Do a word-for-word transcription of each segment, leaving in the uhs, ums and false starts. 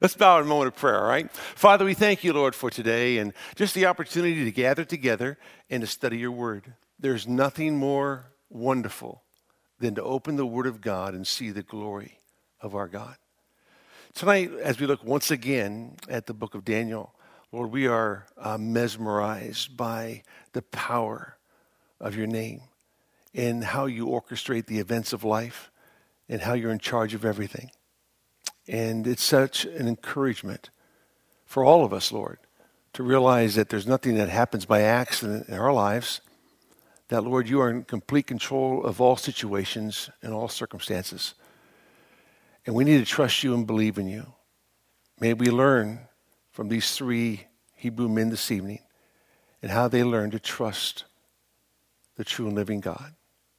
Let's bow in a moment of prayer, all right? Father, we thank you, Lord, for today and just the opportunity to gather together and to study your word. There's nothing more wonderful than to open the word of God and see the glory of our God. Tonight, as we look once again at the book of Daniel, Lord, we are uh, mesmerized by the power of your name and how you orchestrate the events of life and how you're in charge of everything. And it's such an encouragement for all of us, Lord, to realize that there's nothing that happens by accident in our lives, that, Lord, you are in complete control of all situations and all circumstances. And we need to trust you and believe in you. May we learn from these three Hebrew men this evening and how they learned to trust the true and living God.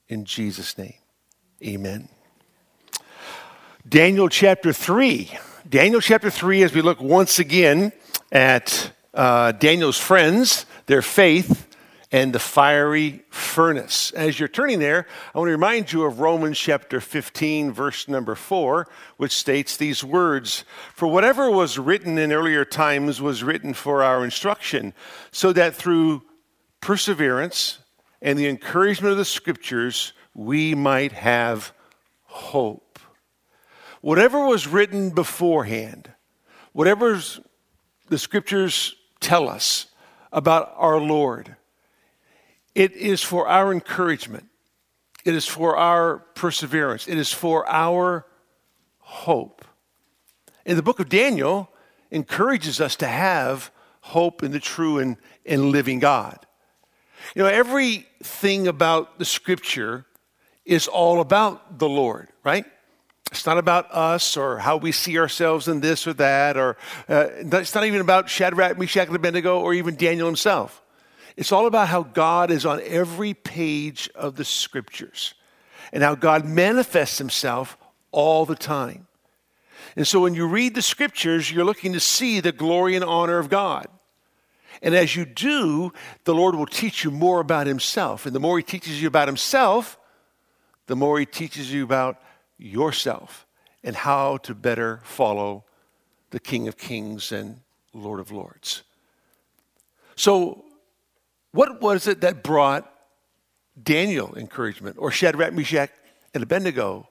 In Jesus' name, amen. Daniel chapter three. Daniel chapter three, as we look once again at uh, Daniel's friends, their faith, and the fiery furnace. As you're turning there, I want to remind you of Romans chapter fifteen, verse number four, which states these words, "For whatever was written in earlier times was written for our instruction, so that through perseverance and the encouragement of the Scriptures, we might have hope." Whatever was written beforehand, whatever the Scriptures tell us about our Lord, it is for our encouragement. It is for our perseverance. It is for our hope. And the book of Daniel encourages us to have hope in the true and, and living God. You know, everything about the Scripture is all about the Lord, right? It's not about us or how we see ourselves in this or that, or uh, it's not even about Shadrach, Meshach, and Abednego, or even Daniel himself. It's all about how God is on every page of the Scriptures and how God manifests himself all the time. And so when you read the Scriptures, you're looking to see the glory and honor of God. And as you do, the Lord will teach you more about himself. And the more he teaches you about himself, the more he teaches you about yourself and how to better follow the King of Kings and Lord of Lords. So what was it that brought Daniel encouragement or Shadrach, Meshach, and Abednego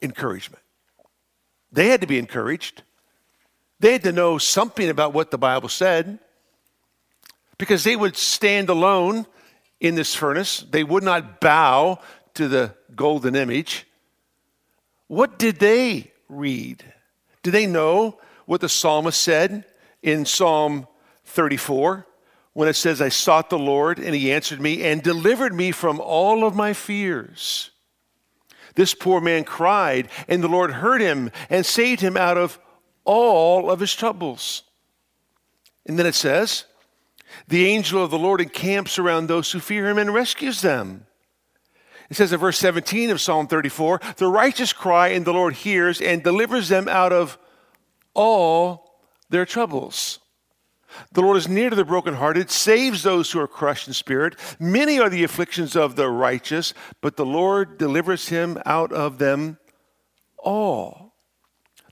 encouragement? They had to be encouraged. They had to know something about what the Bible said because they would stand alone in this furnace. They would not bow to the golden image. What did they read? Do they know what the psalmist said in Psalm thirty-four when it says, "I sought the Lord and he answered me and delivered me from all of my fears. This poor man cried and the Lord heard him and saved him out of all of his troubles." And then it says, "The angel of the Lord encamps around those who fear him and rescues them." It says in verse seventeen of Psalm thirty-four, "The righteous cry and the Lord hears and delivers them out of all their troubles. The Lord is near to the brokenhearted, saves those who are crushed in spirit. Many are the afflictions of the righteous, but the Lord delivers him out of them all."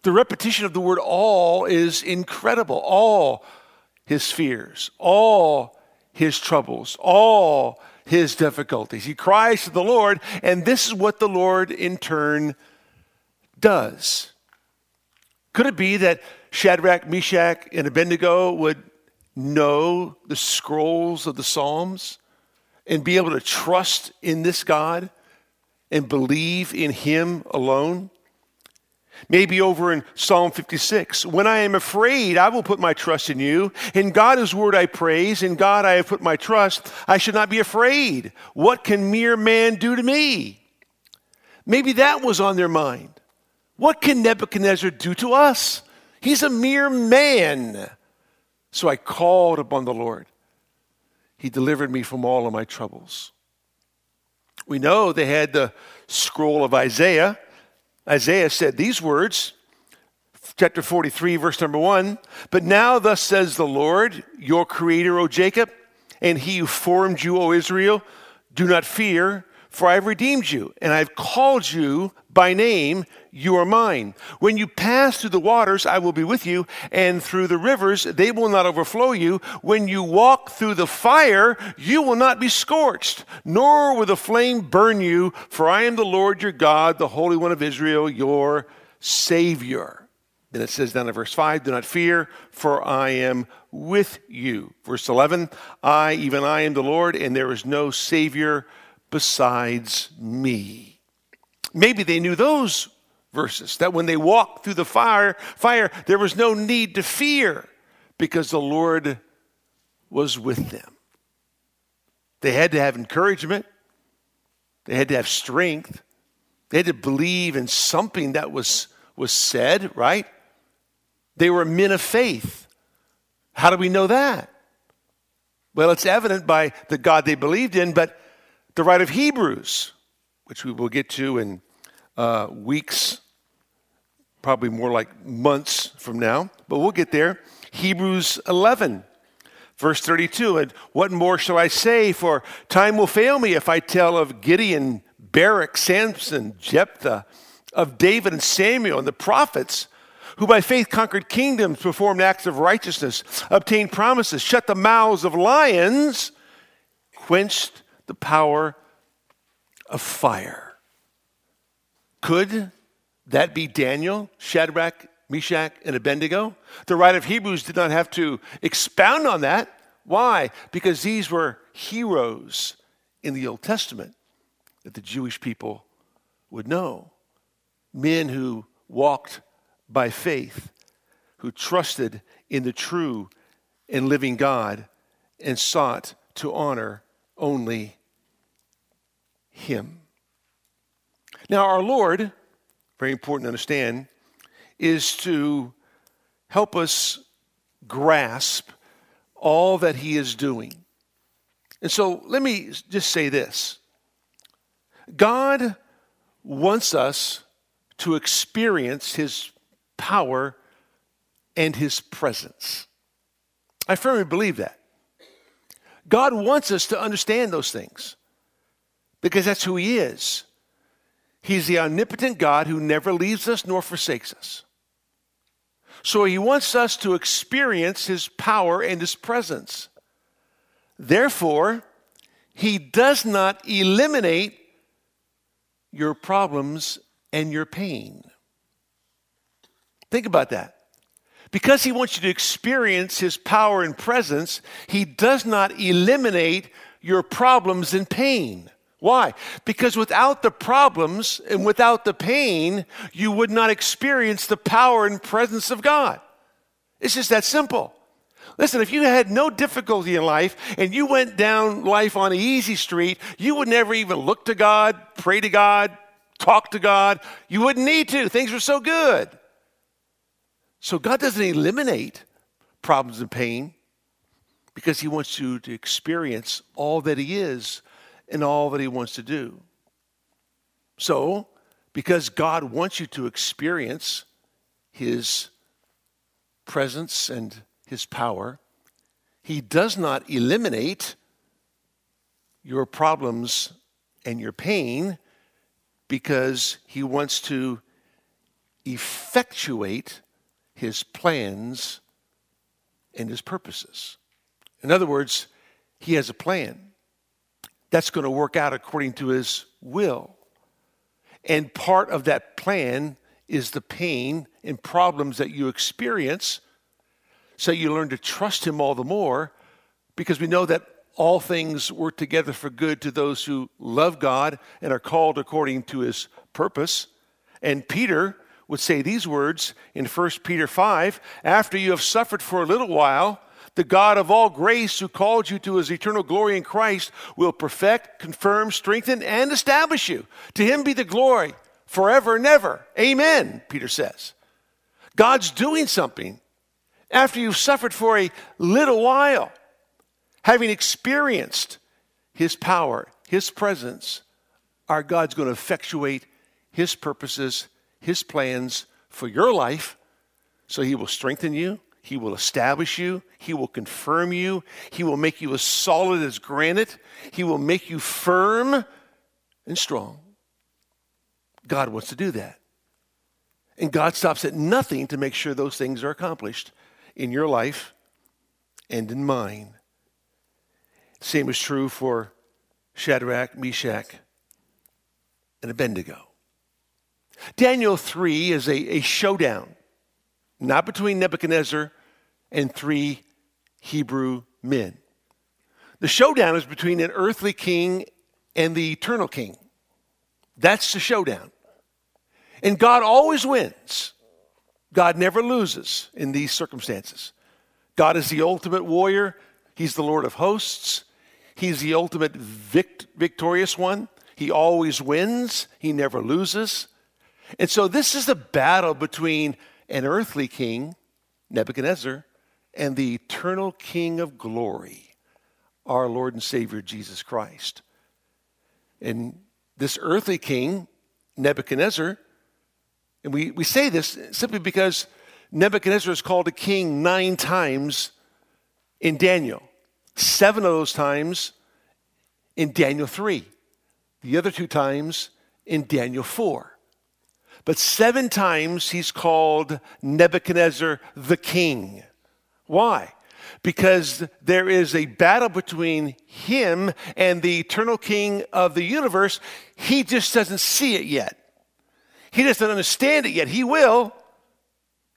The repetition of the word all is incredible. All his fears, all his troubles, all his difficulties. He cries to the Lord, and this is what the Lord in turn does. Could it be that Shadrach, Meshach, and Abednego would know the scrolls of the Psalms and be able to trust in this God and believe in him alone? Maybe over in Psalm fifty-six, "When I am afraid, I will put my trust in you. In God, his word I praise. In God, I have put my trust. I should not be afraid. What can mere man do to me?" Maybe that was on their mind. What can Nebuchadnezzar do to us? He's a mere man. "So I called upon the Lord. He delivered me from all of my troubles." We know they had the scroll of Isaiah. Isaiah said these words, chapter forty-three, verse number one, "But now thus says the Lord, your creator, O Jacob, and he who formed you, O Israel, do not fear, for I have redeemed you, and I have called you by name, you are mine. When you pass through the waters, I will be with you, and through the rivers, they will not overflow you. When you walk through the fire, you will not be scorched, nor will the flame burn you, for I am the Lord your God, the Holy One of Israel, your Savior. Then it says down in verse five, do not fear, for I am with you. Verse eleven, I, even I, am the Lord, and there is no Savior besides me. Maybe they knew those verses, that when they walked through the fire, fire, there was no need to fear because the Lord was with them. They had to have encouragement. They had to have strength. They had to believe in something that was, was said, right? They were men of faith. How do we know that? Well, it's evident by the God they believed in, but the writer of Hebrews, which we will get to in uh, weeks, probably more like months from now, but we'll get there. Hebrews eleven, verse thirty-two, and what more shall I say? For time will fail me if I tell of Gideon, Barak, Samson, Jephthah, of David and Samuel and the prophets, who by faith conquered kingdoms, performed acts of righteousness, obtained promises, shut the mouths of lions, quenched the power of of fire. Could that be Daniel, Shadrach, Meshach, and Abednego? The writer of Hebrews did not have to expound on that. Why? Because these were heroes in the Old Testament that the Jewish people would know. Men who walked by faith, who trusted in the true and living God and sought to honor only God. Him. Now, our Lord, very important to understand, is to help us grasp all that He is doing. And so let me just say this. God wants us to experience His power and His presence. I firmly believe that. God wants us to understand those things. Because that's who He is. He's the omnipotent God who never leaves us nor forsakes us. So He wants us to experience His power and His presence. Therefore, He does not eliminate your problems and your pain. Think about that. Because He wants you to experience His power and presence, He does not eliminate your problems and pain. Why? Because without the problems and without the pain, you would not experience the power and presence of God. It's just that simple. Listen, if you had no difficulty in life and you went down life on an easy street, you would never even look to God, pray to God, talk to God. You wouldn't need to. Things were so good. So God doesn't eliminate problems and pain because He wants you to experience all that He is and all that He wants to do. So, because God wants you to experience His presence and His power, He does not eliminate your problems and your pain because He wants to effectuate His plans and His purposes. In other words, He has a plan. That's going to work out according to His will. And part of that plan is the pain and problems that you experience, so you learn to trust Him all the more, because we know that all things work together for good to those who love God and are called according to His purpose. And Peter would say these words in First Peter five, after you have suffered for a little while, the God of all grace who called you to His eternal glory in Christ will perfect, confirm, strengthen, and establish you. To Him be the glory forever and ever. Amen, Peter says. God's doing something after you've suffered for a little while, having experienced His power, His presence. Our God's going to effectuate His purposes, His plans for your life, so He will strengthen you. He will establish you. He will confirm you. He will make you as solid as granite. He will make you firm and strong. God wants to do that. And God stops at nothing to make sure those things are accomplished in your life and in mine. Same is true for Shadrach, Meshach, and Abednego. Daniel three is a, a showdown, not between Nebuchadnezzar and three Hebrew men. The showdown is between an earthly king and the eternal king. That's the showdown. And God always wins. God never loses in these circumstances. God is the ultimate warrior. He's the Lord of hosts. He's the ultimate vict- victorious one. He always wins. He never loses. And so this is the battle between an earthly king, Nebuchadnezzar, and the eternal King of glory, our Lord and Savior, Jesus Christ. And this earthly king, Nebuchadnezzar, and we, we say this simply because Nebuchadnezzar is called a king nine times in Daniel. Seven of those times in Daniel three. The other two times in Daniel four. But seven times he's called Nebuchadnezzar the king. Why? Because there is a battle between him and the eternal king of the universe. He just doesn't see it yet. He doesn't understand it yet. He will.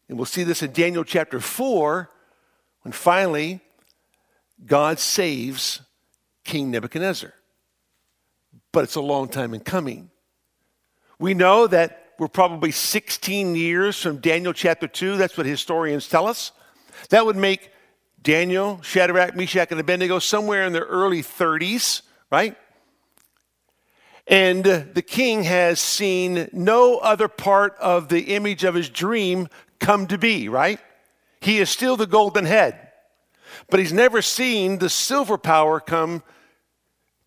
And we'll see this in Daniel chapter four, when finally God saves King Nebuchadnezzar. But it's a long time in coming. We know that we're probably sixteen years from Daniel chapter two. That's what historians tell us. That would make Daniel, Shadrach, Meshach, and Abednego somewhere in their early thirties, right? And the king has seen no other part of the image of his dream come to be, right? He is still the golden head, but he's never seen the silver power come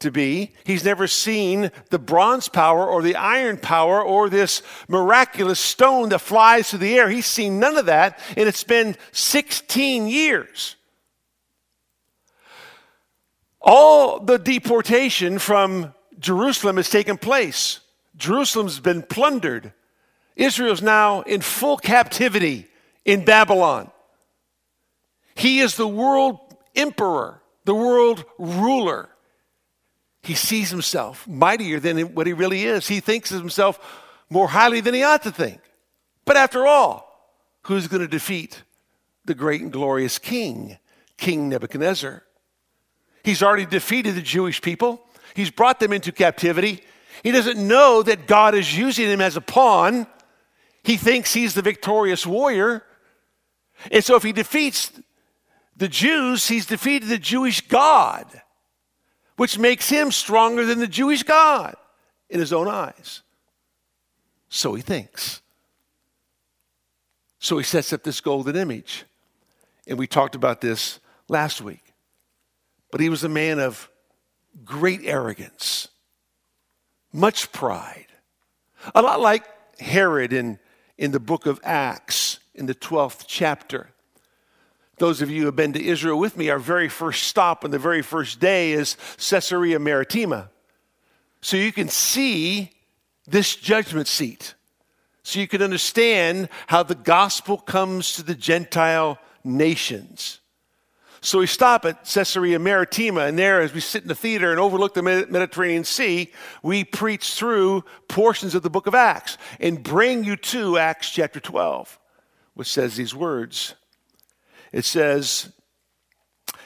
to be. He's never seen the bronze power or the iron power or this miraculous stone that flies through the air. He's seen none of that, and it's been sixteen years. All the deportation from Jerusalem has taken place. Jerusalem's been plundered. Israel's now in full captivity in Babylon. He is the world emperor, the world ruler. He sees himself mightier than what he really is. He thinks of himself more highly than he ought to think. But after all, who's going to defeat the great and glorious king, King Nebuchadnezzar? He's already defeated the Jewish people. He's brought them into captivity. He doesn't know that God is using him as a pawn. He thinks he's the victorious warrior. And so if he defeats the Jews, he's defeated the Jewish God, which makes him stronger than the Jewish God in his own eyes. So he thinks. So he sets up this golden image. And we talked about this last week. But he was a man of great arrogance, much pride. A lot like Herod in, in the book of Acts, in the twelfth chapter. Those of you who have been to Israel with me, our very first stop on the very first day is Caesarea Maritima. So you can see this judgment seat. So you can understand how the gospel comes to the Gentile nations. So we stop at Caesarea Maritima, and there as we sit in the theater and overlook the Mediterranean Sea, we preach through portions of the book of Acts and bring you to Acts chapter twelve, which says these words. It says,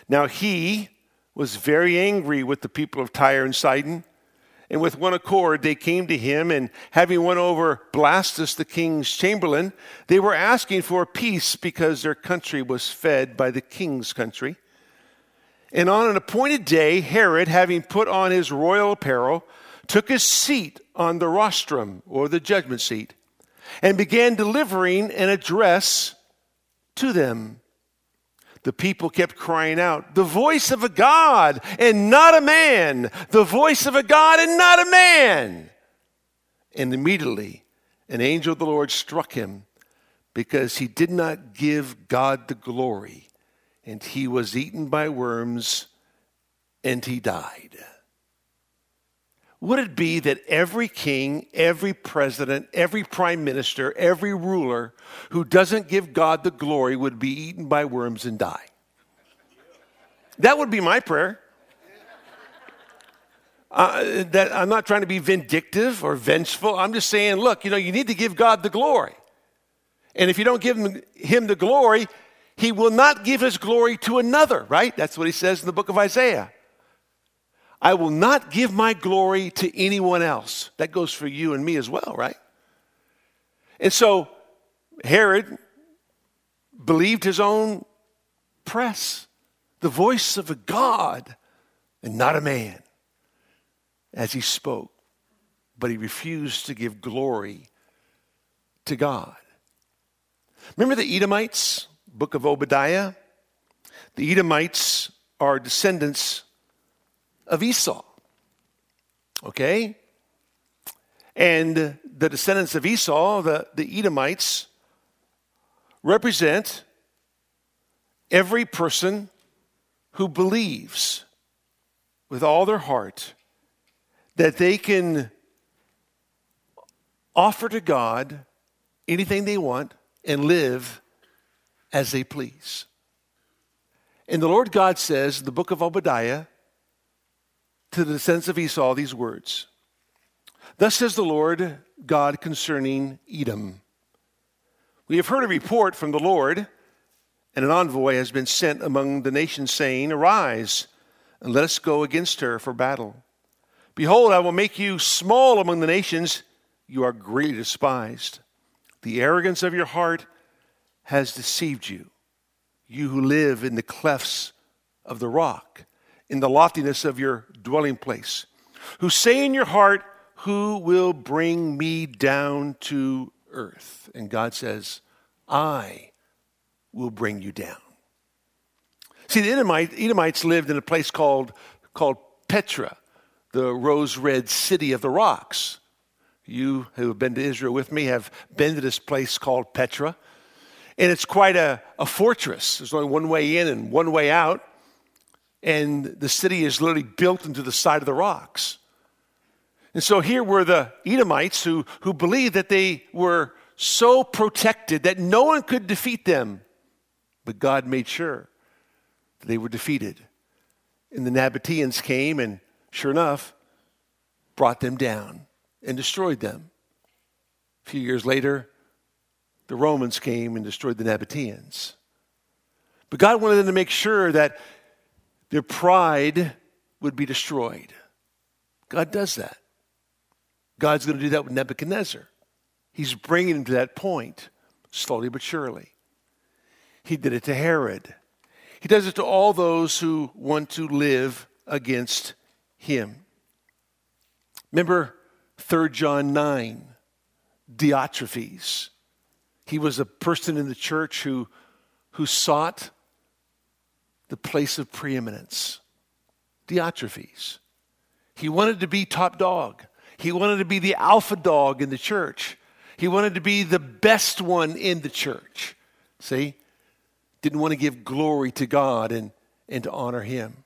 "Now he was very angry with the people of Tyre and Sidon, and with one accord they came to him, and having won over Blastus, the king's chamberlain, they were asking for peace because their country was fed by the king's country. And on an appointed day, Herod, having put on his royal apparel, took his seat on the rostrum, or the judgment seat, and began delivering an address to them. The people kept crying out, 'The voice of a God and not a man! The voice of a God and not a man!' And immediately an angel of the Lord struck him because he did not give God the glory, and he was eaten by worms, and he died." Would it be that every king, every president, every prime minister, every ruler who doesn't give God the glory would be eaten by worms and die? That would be my prayer. Uh, that I'm not trying to be vindictive or vengeful. I'm just saying, look, you know, you need to give God the glory. And if you don't give him, him the glory, he will not give his glory to another, right? That's what he says in the book of Isaiah. I will not give my glory to anyone else. That goes for you and me as well, right? And so Herod believed his own press, the voice of a God and not a man, as he spoke. But he refused to give glory to God. Remember the Edomites, book of Obadiah? The Edomites are descendants of Esau, okay? And the descendants of Esau, the, the Edomites, represent every person who believes with all their heart that they can offer to God anything they want and live as they please. And the Lord God says in the book of Obadiah, to the descendants of Esau, these words. Thus says the Lord God concerning Edom. We have heard a report from the Lord, and an envoy has been sent among the nations, saying, Arise, and let us go against her for battle. Behold, I will make you small among the nations. You are greatly despised. The arrogance of your heart has deceived you, you who live in the clefts of the rock, in the loftiness of your dwelling place, who say in your heart, who will bring me down to earth? And God says, I will bring you down. See, the Edomite, Edomites lived in a place called, called Petra, the rose-red city of the rocks. You who have been to Israel with me have been to this place called Petra, and it's quite a, a fortress. There's only one way in and one way out. And the city is literally built into the side of the rocks. And so here were the Edomites who, who believed that they were so protected that no one could defeat them. But God made sure that they were defeated. And the Nabataeans came and, sure enough, brought them down and destroyed them. A few years later, the Romans came and destroyed the Nabataeans. But God wanted them to make sure that their pride would be destroyed. God does that. God's going to do that with Nebuchadnezzar. He's bringing him to that point, slowly but surely. He did it to Herod. He does it to all those who want to live against him. Remember Third John nine, Diotrephes. He was a person in the church who, who sought the place of preeminence, Diotrephes. He wanted to be top dog. He wanted to be the alpha dog in the church. He wanted to be the best one in the church. See? Didn't want to give glory to God and, and to honor him.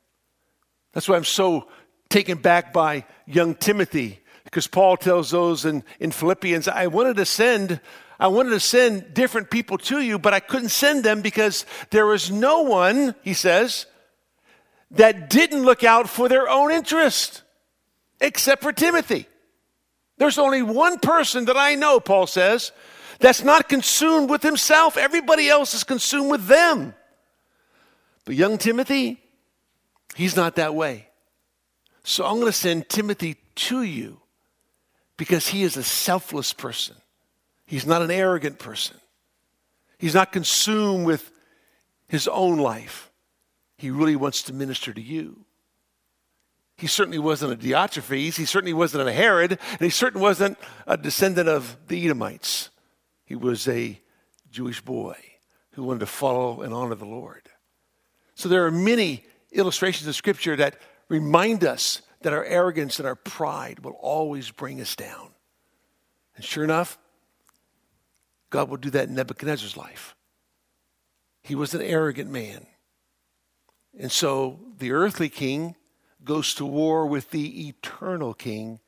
That's why I'm so taken back by young Timothy, because Paul tells those in, in Philippians, I wanted to send I wanted to send different people to you, but I couldn't send them because there was no one, he says, that didn't look out for their own interest, except for Timothy. There's only one person that I know, Paul says, that's not consumed with himself. Everybody else is consumed with them. But young Timothy, he's not that way. So I'm going to send Timothy to you because he is a selfless person. He's not an arrogant person. He's not consumed with his own life. He really wants to minister to you. He certainly wasn't a Diotrephes. He certainly wasn't a Herod. And he certainly wasn't a descendant of the Edomites. He was a Jewish boy who wanted to follow and honor the Lord. So there are many illustrations of Scripture that remind us that our arrogance and our pride will always bring us down. And sure enough, God will do that in Nebuchadnezzar's life. He was an arrogant man. And so the earthly king goes to war with the eternal king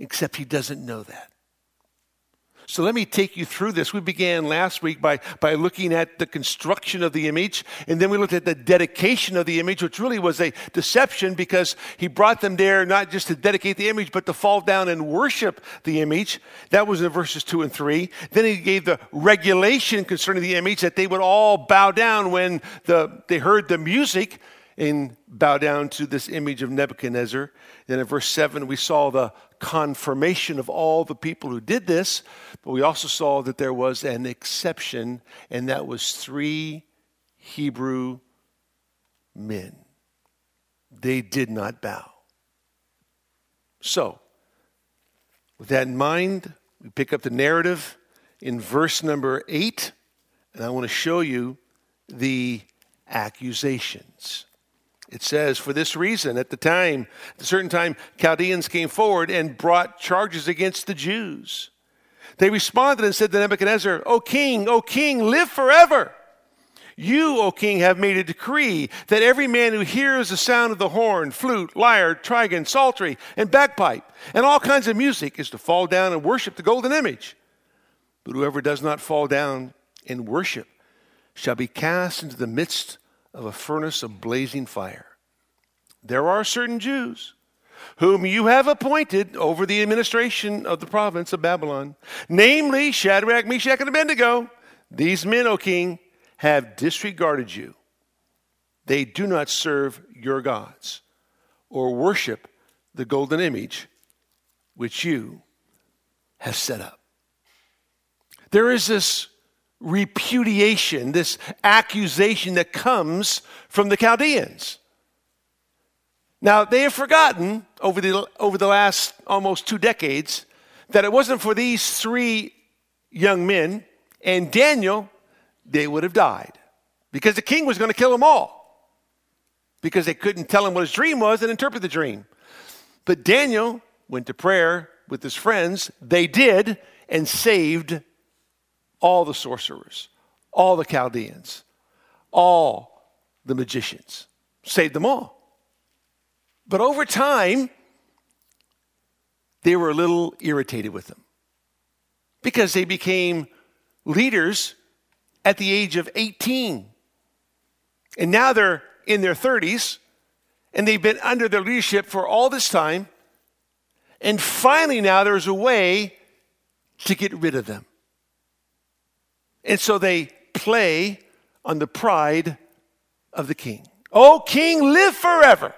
except he doesn't know that. So let me take you through this. We began last week by, by looking at the construction of the image, and then we looked at the dedication of the image, which really was a deception because he brought them there not just to dedicate the image, but to fall down and worship the image. That was in verses two and three. Then he gave the regulation concerning the image that they would all bow down when the, they heard the music and bow down to this image of Nebuchadnezzar. Then in verse seven, we saw the confirmation of all the people who did this, but we also saw that there was an exception, and that was three Hebrew men. They did not bow. So, with that in mind, we pick up the narrative in verse number eight, and I want to show you the accusations. It says, for this reason, at the time, at a certain time, Chaldeans came forward and brought charges against the Jews. They responded and said to Nebuchadnezzar, O king, O king, live forever. You, O king, have made a decree that every man who hears the sound of the horn, flute, lyre, trigon, psaltery, and bagpipe, and all kinds of music is to fall down and worship the golden image. But whoever does not fall down and worship shall be cast into the midst of a furnace of blazing fire. There are certain Jews whom you have appointed over the administration of the province of Babylon, namely Shadrach, Meshach, and Abednego. These men, O king, have disregarded you. They do not serve your gods or worship the golden image which you have set up. There is this repudiation, this accusation that comes from the Chaldeans. Now, they have forgotten over the over the last almost two decades that it wasn't for these three young men and Daniel, they would have died because the king was going to kill them all because they couldn't tell him what his dream was and interpret the dream. But Daniel went to prayer with his friends. They did, and saved all the sorcerers, all the Chaldeans, all the magicians, saved them all. But over time, they were a little irritated with them because they became leaders at the age of eighteen. And now they're in their thirties, and they've been under their leadership for all this time. And finally now there's a way to get rid of them. And so they play on the pride of the king. O king, live forever.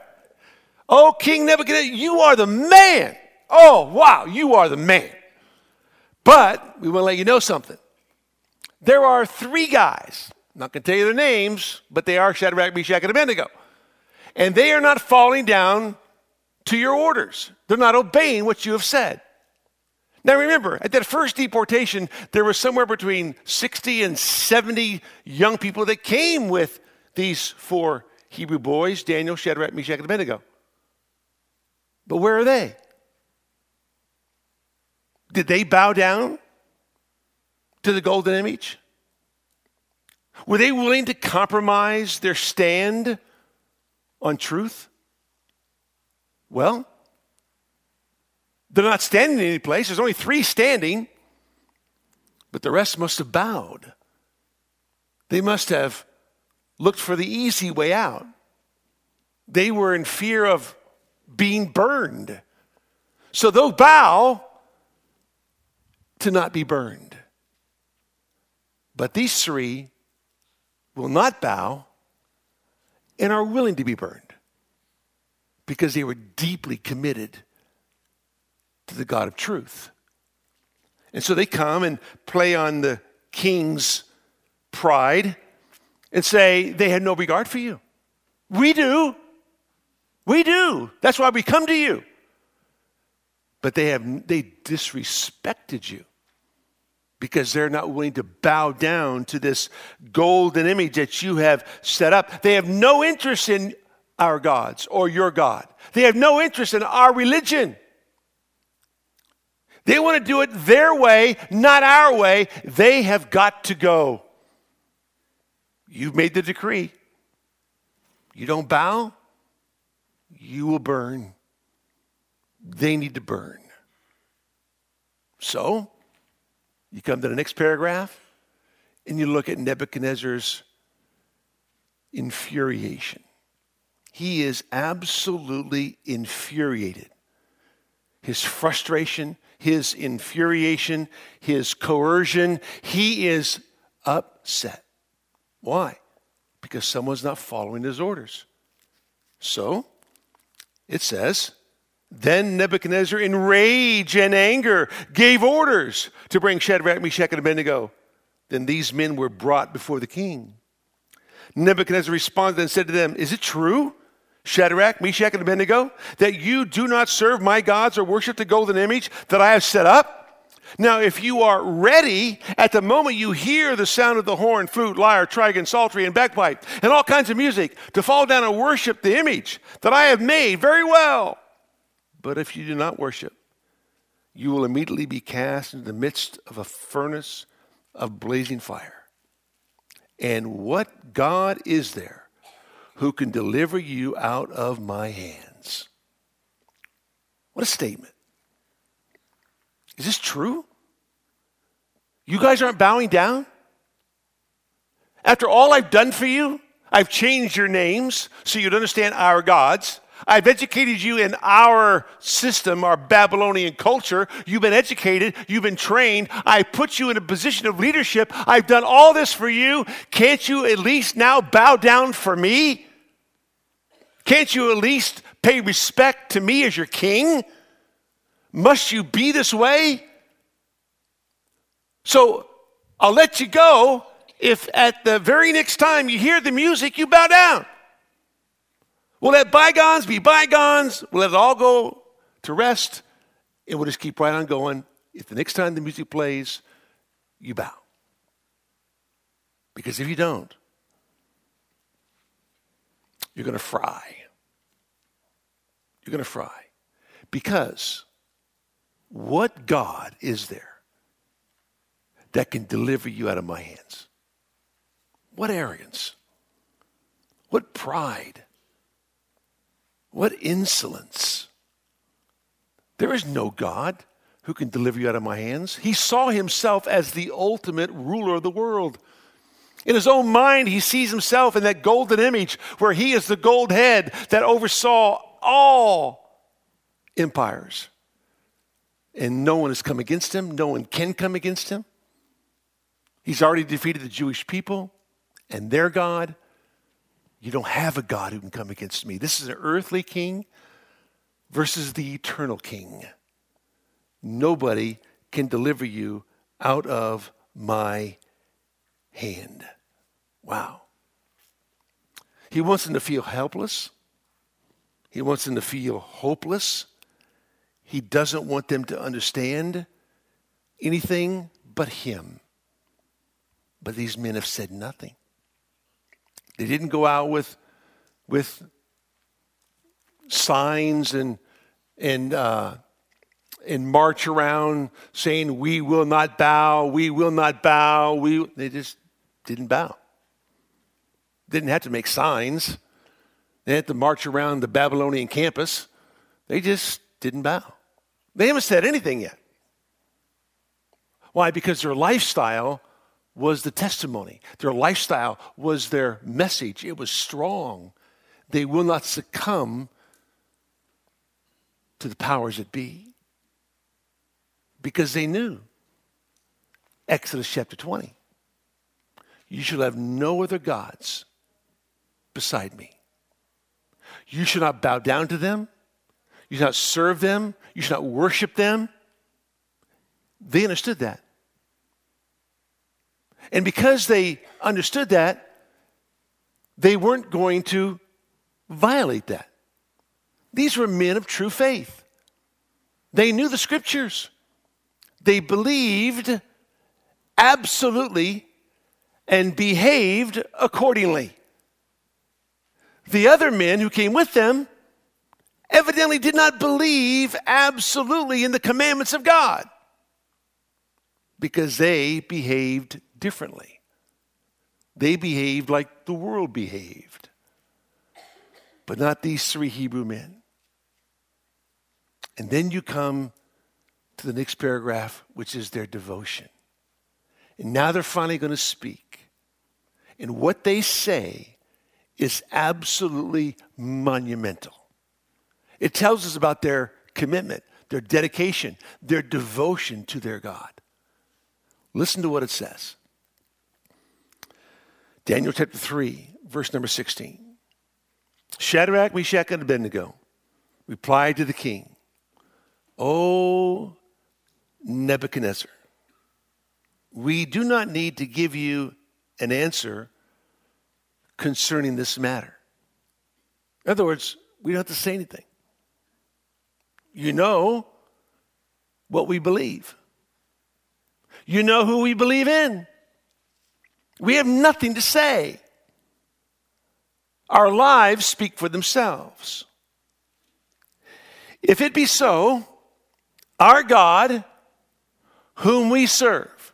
O king Nebuchadnezzar, you are the man. Oh, wow, you are the man. But we want to let you know something. There are three guys. I'm not going to tell you their names, but they are Shadrach, Meshach, and Abednego. And they are not falling down to your orders. They're not obeying what you have said. Now remember, at that first deportation, there was somewhere between sixty and seventy young people that came with these four Hebrew boys, Daniel, Shadrach, Meshach, and Abednego. But where are they? Did they bow down to the golden image? Were they willing to compromise their stand on truth? Well, they're not standing in any place. There's only three standing, but the rest must have bowed. They must have looked for the easy way out. They were in fear of being burned. So they'll bow to not be burned. But these three will not bow and are willing to be burned because they were deeply committed to the God of truth. And so they come and play on the king's pride and say, they had no regard for you. We do. We do. That's why we come to you. But they have they disrespected you because they're not willing to bow down to this golden image that you have set up. They have no interest in our gods or your God. They have no interest in our religion. They want to do it their way, not our way. They have got to go. You've made the decree. You don't bow, you will burn. They need to burn. So, you come to the next paragraph, and you look at Nebuchadnezzar's infuriation. He is absolutely infuriated. His frustration, his infuriation, his coercion, he is upset. Why? Because someone's not following his orders. So, it says, then Nebuchadnezzar, in rage and anger, gave orders to bring Shadrach, Meshach, and Abednego. Then these men were brought before the king. Nebuchadnezzar responded and said to them, is it true, Shadrach, Meshach, and Abednego, that you do not serve my gods or worship the golden image that I have set up? Now, if you are ready, at the moment you hear the sound of the horn, flute, lyre, trigon, psaltery, and bagpipe, and all kinds of music, to fall down and worship the image that I have made, very well. But if you do not worship, you will immediately be cast into the midst of a furnace of blazing fire. And what God is there who can deliver you out of my hands? What a statement. Is this true? You guys aren't bowing down? After all I've done for you, I've changed your names so you'd understand our gods. I've educated you in our system, our Babylonian culture. You've been educated. You've been trained. I put you in a position of leadership. I've done all this for you. Can't you at least now bow down for me? Can't you at least pay respect to me as your king? Must you be this way? So I'll let you go if at the very next time you hear the music, you bow down. We'll let bygones be bygones. We'll let it all go to rest. And we'll just keep right on going. If the next time the music plays, you bow. Because if you don't, you're going to fry. You're going to fry. Because what God is there that can deliver you out of my hands? What arrogance. What pride. What insolence. There is no God who can deliver you out of my hands. He saw himself as the ultimate ruler of the world. In his own mind, he sees himself in that golden image where he is the gold head that oversaw all empires. And no one has come against him. No one can come against him. He's already defeated the Jewish people and their God. You don't have a God who can come against me. This is an earthly king versus the eternal king. Nobody can deliver you out of my hand. Wow. He wants them to feel helpless. He wants them to feel hopeless. He doesn't want them to understand anything but him. But these men have said nothing. They didn't go out with, with signs and and uh, and march around saying, "We will not bow. We will not bow." We they just didn't bow. Didn't have to make signs. They had to march around the Babylonian campus. They just didn't bow. They haven't said anything yet. Why? Because their lifestyle was the testimony. Their lifestyle was their message. It was strong. They will not succumb to the powers that be because they knew. Exodus chapter twenty. You shall have no other gods beside me. You shall not bow down to them. You shall not serve them. You shall not worship them. They understood that. And because they understood that, they weren't going to violate that. These were men of true faith. They knew the scriptures. They believed absolutely and behaved accordingly. The other men who came with them evidently did not believe absolutely in the commandments of God because they behaved differently. They behaved like the world behaved, but not these three Hebrew men. And then you come to the next paragraph, which is their devotion. And now they're finally going to speak. And what they say is absolutely monumental. It tells us about their commitment, their dedication, their devotion to their God. Listen to what it says. Daniel chapter three, verse number sixteen. Shadrach, Meshach, and Abednego replied to the king, "O Nebuchadnezzar, we do not need to give you an answer concerning this matter." In other words, we don't have to say anything. You know what we believe. You know who we believe in. We have nothing to say. Our lives speak for themselves. If it be so, our God, whom we serve,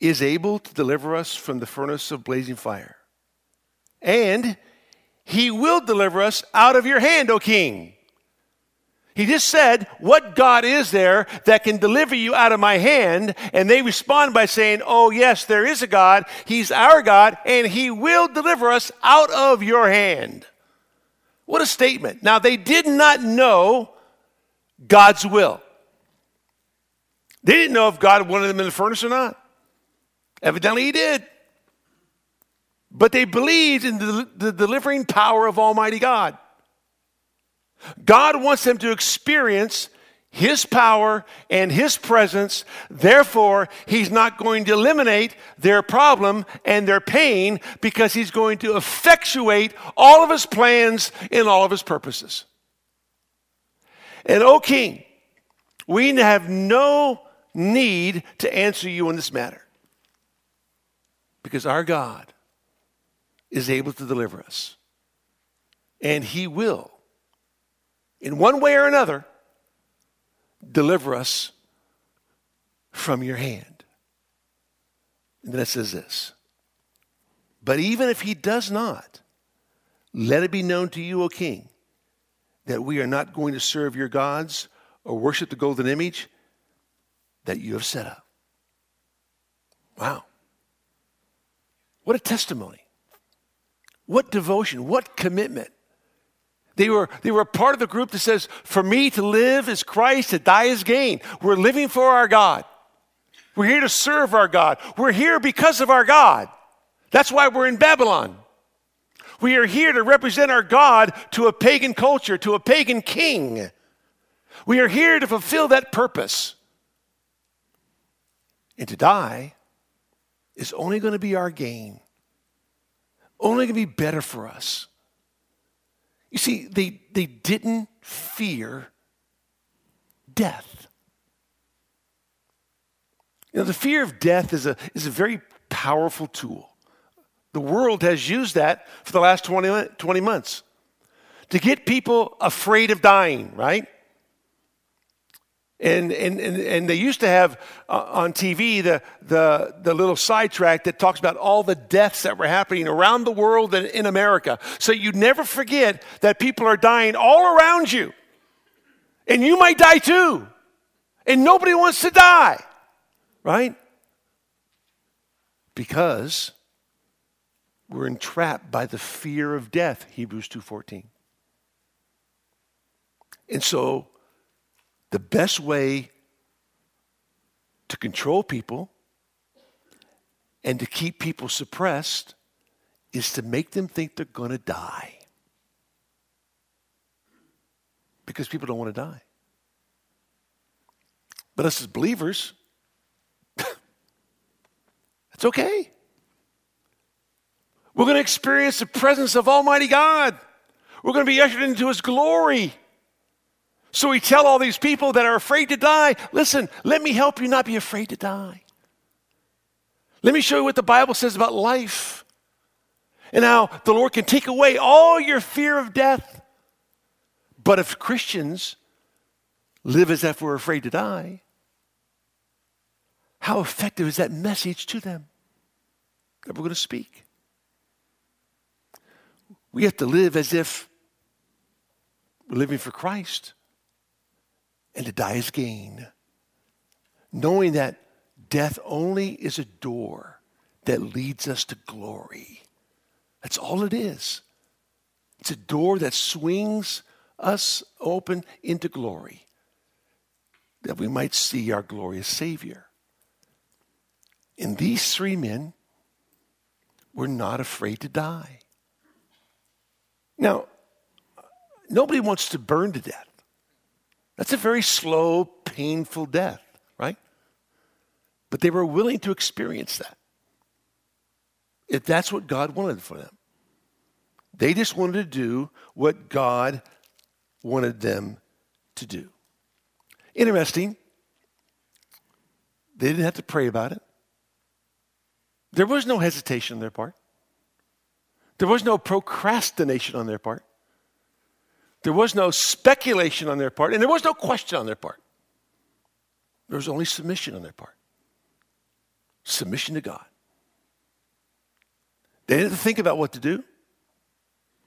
is able to deliver us from the furnace of blazing fire. And he will deliver us out of your hand, O king. He just said, what God is there that can deliver you out of my hand? And they respond by saying, oh, yes, there is a God. He's our God, and he will deliver us out of your hand. What a statement. Now, they did not know God's will. They didn't know if God wanted them in the furnace or not. Evidently, he did. But they believed in the, the delivering power of Almighty God. God wants them to experience his power and his presence. Therefore, he's not going to eliminate their problem and their pain, because he's going to effectuate all of his plans and all of his purposes. And, O king, we have no need to answer you on this matter, because our God is able to deliver us, and he will, in one way or another, deliver us from your hand. And then it says this, but even if he does not, let it be known to you, O king, that we are not going to serve your gods or worship the golden image that you have set up. Wow. What a testimony. What devotion. What commitment. They were, they were part of the group that says, for me to live is Christ, to die is gain. We're living for our God. We're here to serve our God. We're here because of our God. That's why we're in Babylon. We are here to represent our God to a pagan culture, to a pagan king. We are here to fulfill that purpose. And to die is only going to be our gain. Only going to be better for us. You see, they, they didn't fear death. You know, the fear of death is a, is a very powerful tool. The world has used that for the last twenty, twenty months to get people afraid of dying, right? And and and, and they used to have uh, on T V the, the the little sidetrack that talks about all the deaths that were happening around the world and in America. So you never forget that people are dying all around you. And you might die too. And nobody wants to die, right? Because we're entrapped by the fear of death, Hebrews two fourteen. And so the best way to control people and to keep people suppressed is to make them think they're going to die. Because people don't want to die. But us as believers, it's okay. We're going to experience the presence of Almighty God. We're going to be ushered into his glory. So we tell all these people that are afraid to die, listen, let me help you not be afraid to die. Let me show you what the Bible says about life and how the Lord can take away all your fear of death. But if Christians live as if we're afraid to die, how effective is that message to them that we're going to speak? We have to live as if we're living for Christ. and to die is gain, knowing that death only is a door that leads us to glory. That's all it is. It's a door that swings us open into glory, that we might see our glorious Savior. And these three men were not afraid to die. Now, nobody wants to burn to death. That's a very slow, painful death, right? But they were willing to experience that, if that's what God wanted for them. They just wanted to do what God wanted them to do. Interesting. They didn't have to pray about it. There was no hesitation on their part. There was no procrastination on their part. There was no speculation on their part, and there was no question on their part. There was only submission on their part. Submission to God. They didn't think about what to do.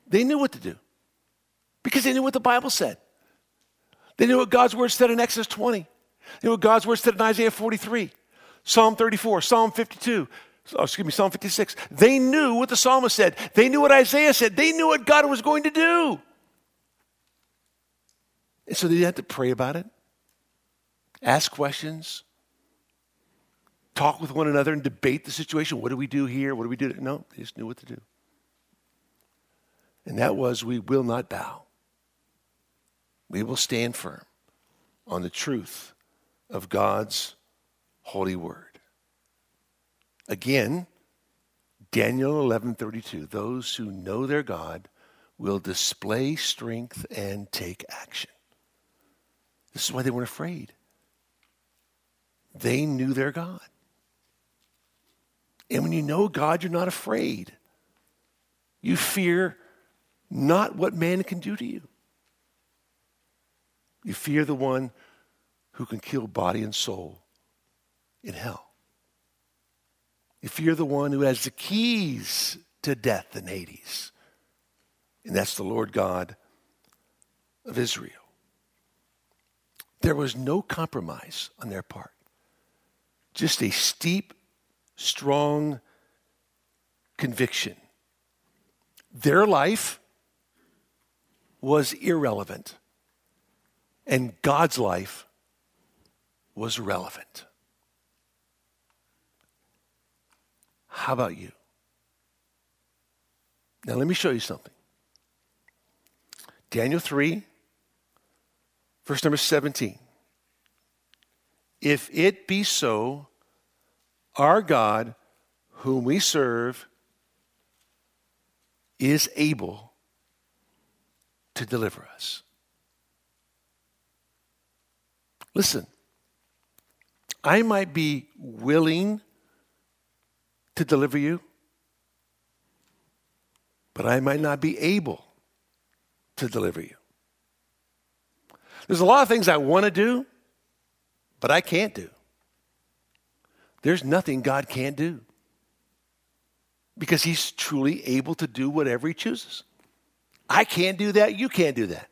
They knew what to do because they knew what the Bible said. They knew what God's word said in Exodus twenty. They knew what God's word said in Isaiah forty-three, Psalm thirty-four, Psalm fifty-two, oh, excuse me, Psalm fifty-six. They knew what the psalmist said. They knew what Isaiah said. They knew what God was going to do. And so they didn't have to pray about it, ask questions, talk with one another and debate the situation. What do we do here? What do we do? No, they just knew what to do. And that was, we will not bow. We will stand firm on the truth of God's holy word. Again, Daniel eleven thirty-two, those who know their God will display strength and take action. This is why they weren't afraid. They knew their God. And when you know God, you're not afraid. You fear not what man can do to you. You fear the one who can kill body and soul in hell. You fear the one who has the keys to death and Hades. And that's the Lord God of Israel. There was no compromise on their part. Just a steep, strong conviction. Their life was irrelevant, and God's life was relevant. How about you? Now let me show you something. Daniel three, verse number seventeen. If it be so, our God, whom we serve, is able to deliver us. Listen, I might be willing to deliver you, but I might not be able to deliver you. There's a lot of things I want to do, but I can't do. There's nothing God can't do, because he's truly able to do whatever he chooses. I can't do that. You can't do that.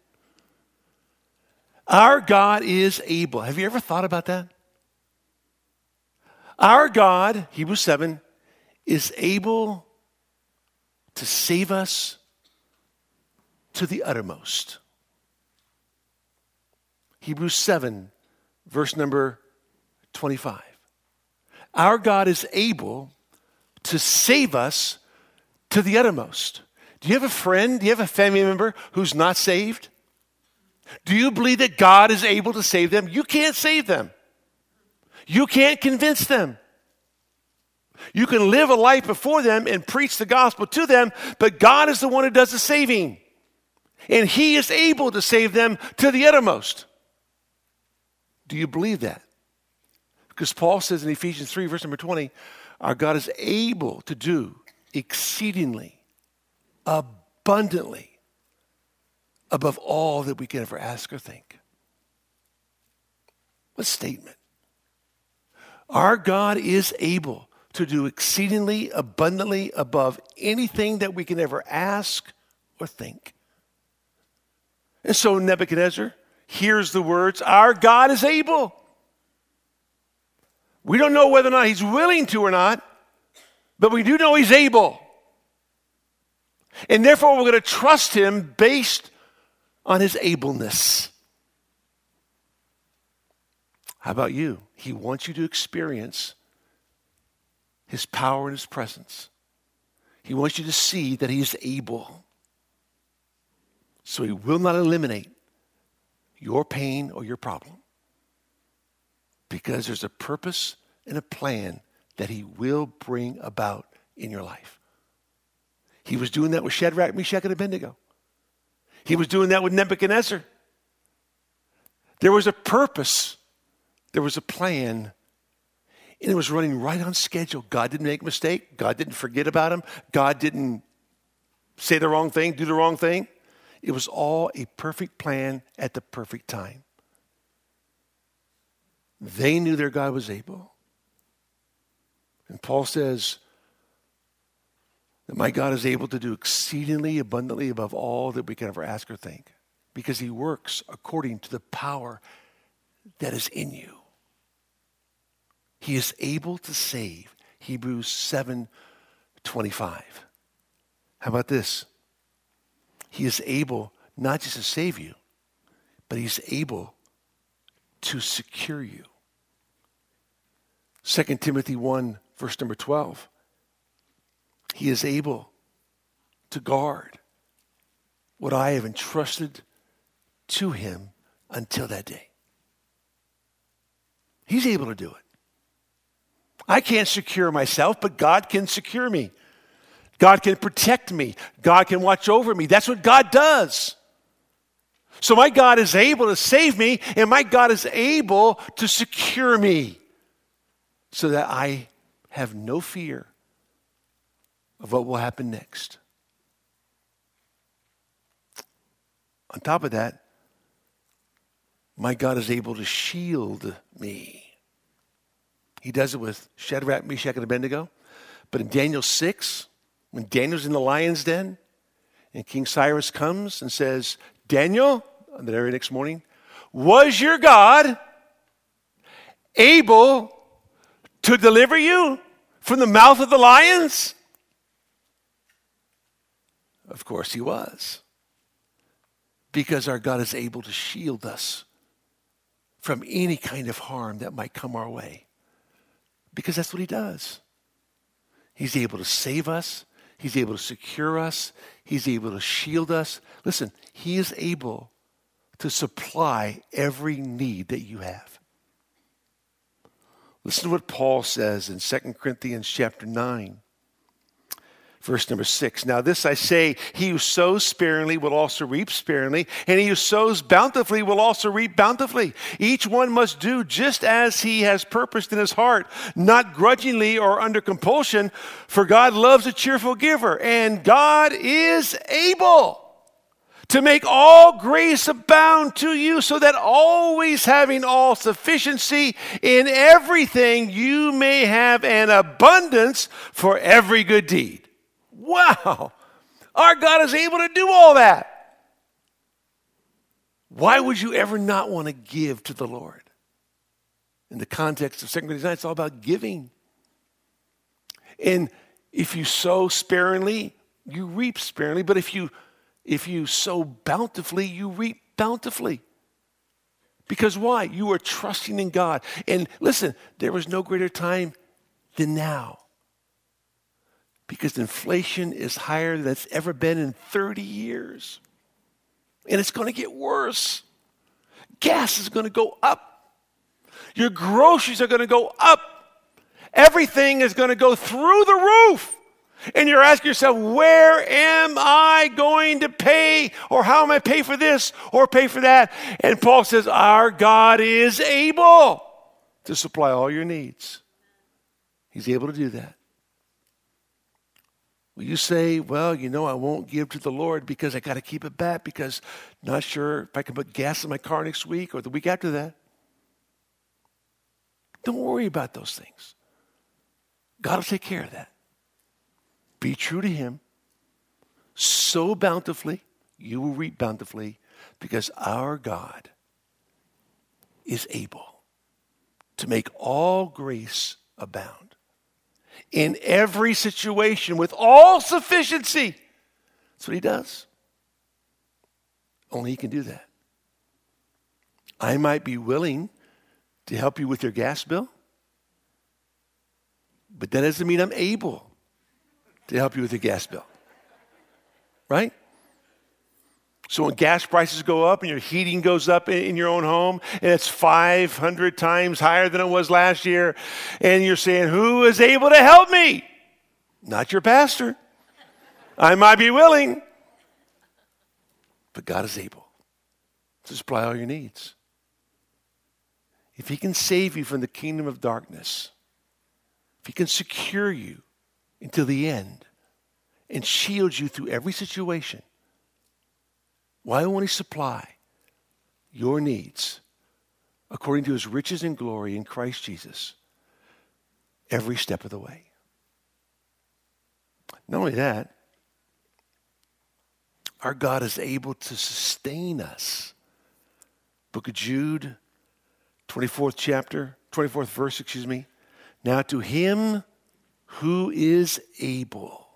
Our God is able. Have you ever thought about that? Our God, Hebrews seven, is able to save us to the uttermost. Hebrews seven, verse number twenty-five. Our God is able to save us to the uttermost. Do you have a friend? Do you have a family member who's not saved? Do you believe that God is able to save them? You can't save them. You can't convince them. You can live a life before them and preach the gospel to them, but God is the one who does the saving. And he is able to save them to the uttermost. Do you believe that? Because Paul says in Ephesians three, verse number twenty, our God is able to do exceedingly, abundantly, above all that we can ever ask or think. What statement? Our God is able to do exceedingly, abundantly, above anything that we can ever ask or think. And so Nebuchadnezzar hears the words, our God is able. We don't know whether or not he's willing to or not, but we do know he's able. And therefore, we're going to trust him based on his ableness. How about you? He wants you to experience his power and his presence. He wants you to see that he is able. So he will not eliminate your pain or your problem, because there's a purpose and a plan that he will bring about in your life. He was doing that with Shadrach, Meshach, and Abednego. He was doing that with Nebuchadnezzar. There was a purpose. There was a plan. And it was running right on schedule. God didn't make a mistake. God didn't forget about him. God didn't say the wrong thing, do the wrong thing. It was all a perfect plan at the perfect time. They knew their God was able. And Paul says that my God is able to do exceedingly abundantly above all that we can ever ask or think, because he works according to the power that is in you. He is able to save. Hebrews seven twenty-five. How about this? He is able not just to save you, but he's able to secure you. Second Timothy one, verse number twelve. He is able to guard what I have entrusted to him until that day. He's able to do it. I can't secure myself, but God can secure me. God can protect me. God can watch over me. That's what God does. So my God is able to save me, and my God is able to secure me so that I have no fear of what will happen next. On top of that, my God is able to shield me. He does it with Shadrach, Meshach, and Abednego. But in Daniel six, when Daniel's in the lion's den, and King Cyrus comes and says, Daniel, on the very next morning, was your God able to deliver you from the mouth of the lions? Of course he was, because our God is able to shield us from any kind of harm that might come our way, because that's what he does. He's able to save us. He's able to secure us. He's able to shield us. Listen, he is able to supply every need that you have. Listen to what Paul says in Second Corinthians chapter nine. Verse number six, now this I say, he who sows sparingly will also reap sparingly, and he who sows bountifully will also reap bountifully. Each one must do just as he has purposed in his heart, not grudgingly or under compulsion, for God loves a cheerful giver, and God is able to make all grace abound to you, so that always having all sufficiency in everything, you may have an abundance for every good deed. Wow, our God is able to do all that. Why would you ever not want to give to the Lord? In the context of Second Corinthians nine, it's all about giving. And if you sow sparingly, you reap sparingly. But if you, if you sow bountifully, you reap bountifully. Because why? You are trusting in God. And listen, there was no greater time than now, because inflation is higher than it's ever been in thirty years. And it's going to get worse. Gas is going to go up. Your groceries are going to go up. Everything is going to go through the roof. And you're asking yourself, where am I going to pay? Or how am I pay for this or pay for that? And Paul says, our God is able to supply all your needs. He's able to do that. Will you say, well, you know, I won't give to the Lord because I got to keep it back because I'm not sure if I can put gas in my car next week or the week after that. Don't worry about those things. God will take care of that. Be true to him. Sow bountifully, you will reap bountifully, because our God is able to make all grace abound in every situation with all sufficiency. That's what he does. Only he can do that. I might be willing to help you with your gas bill, but that doesn't mean I'm able to help you with your gas bill, right? So when gas prices go up and your heating goes up in your own home and it's five hundred times higher than it was last year, and you're saying, who is able to help me? Not your pastor. I might be willing, but God is able to supply all your needs. If he can save you from the kingdom of darkness, if he can secure you until the end and shield you through every situation, why won't he supply your needs according to his riches and glory in Christ Jesus every step of the way? Not only that, our God is able to sustain us. Book of Jude, twenty-fourth chapter, twenty-fourth verse, excuse me. Now to him who is able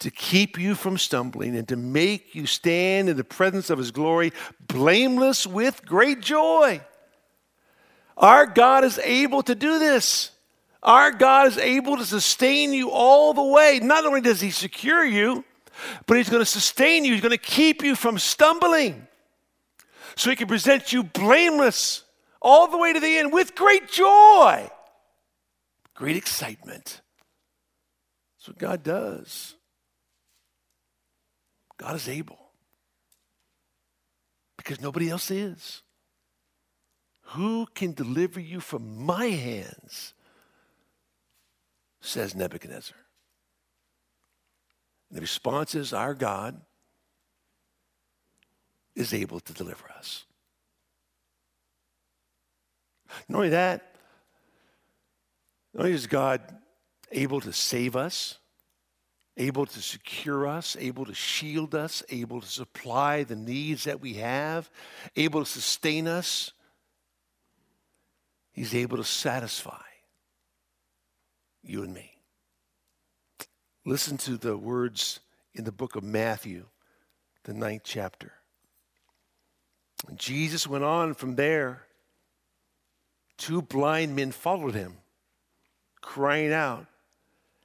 to keep you from stumbling and to make you stand in the presence of his glory, blameless with great joy. Our God is able to do this. Our God is able to sustain you all the way. Not only does he secure you, but he's going to sustain you. He's going to keep you from stumbling so he can present you blameless all the way to the end with great joy, great excitement. That's what God does. God is able because nobody else is. Who can deliver you from my hands, says Nebuchadnezzar. And the response is, our God is able to deliver us. Not only that, not only is God able to save us, able to secure us, able to shield us, able to supply the needs that we have, able to sustain us. He's able to satisfy you and me. Listen to the words in the book of Matthew, the ninth chapter. And Jesus went on from there. Two blind men followed him, crying out,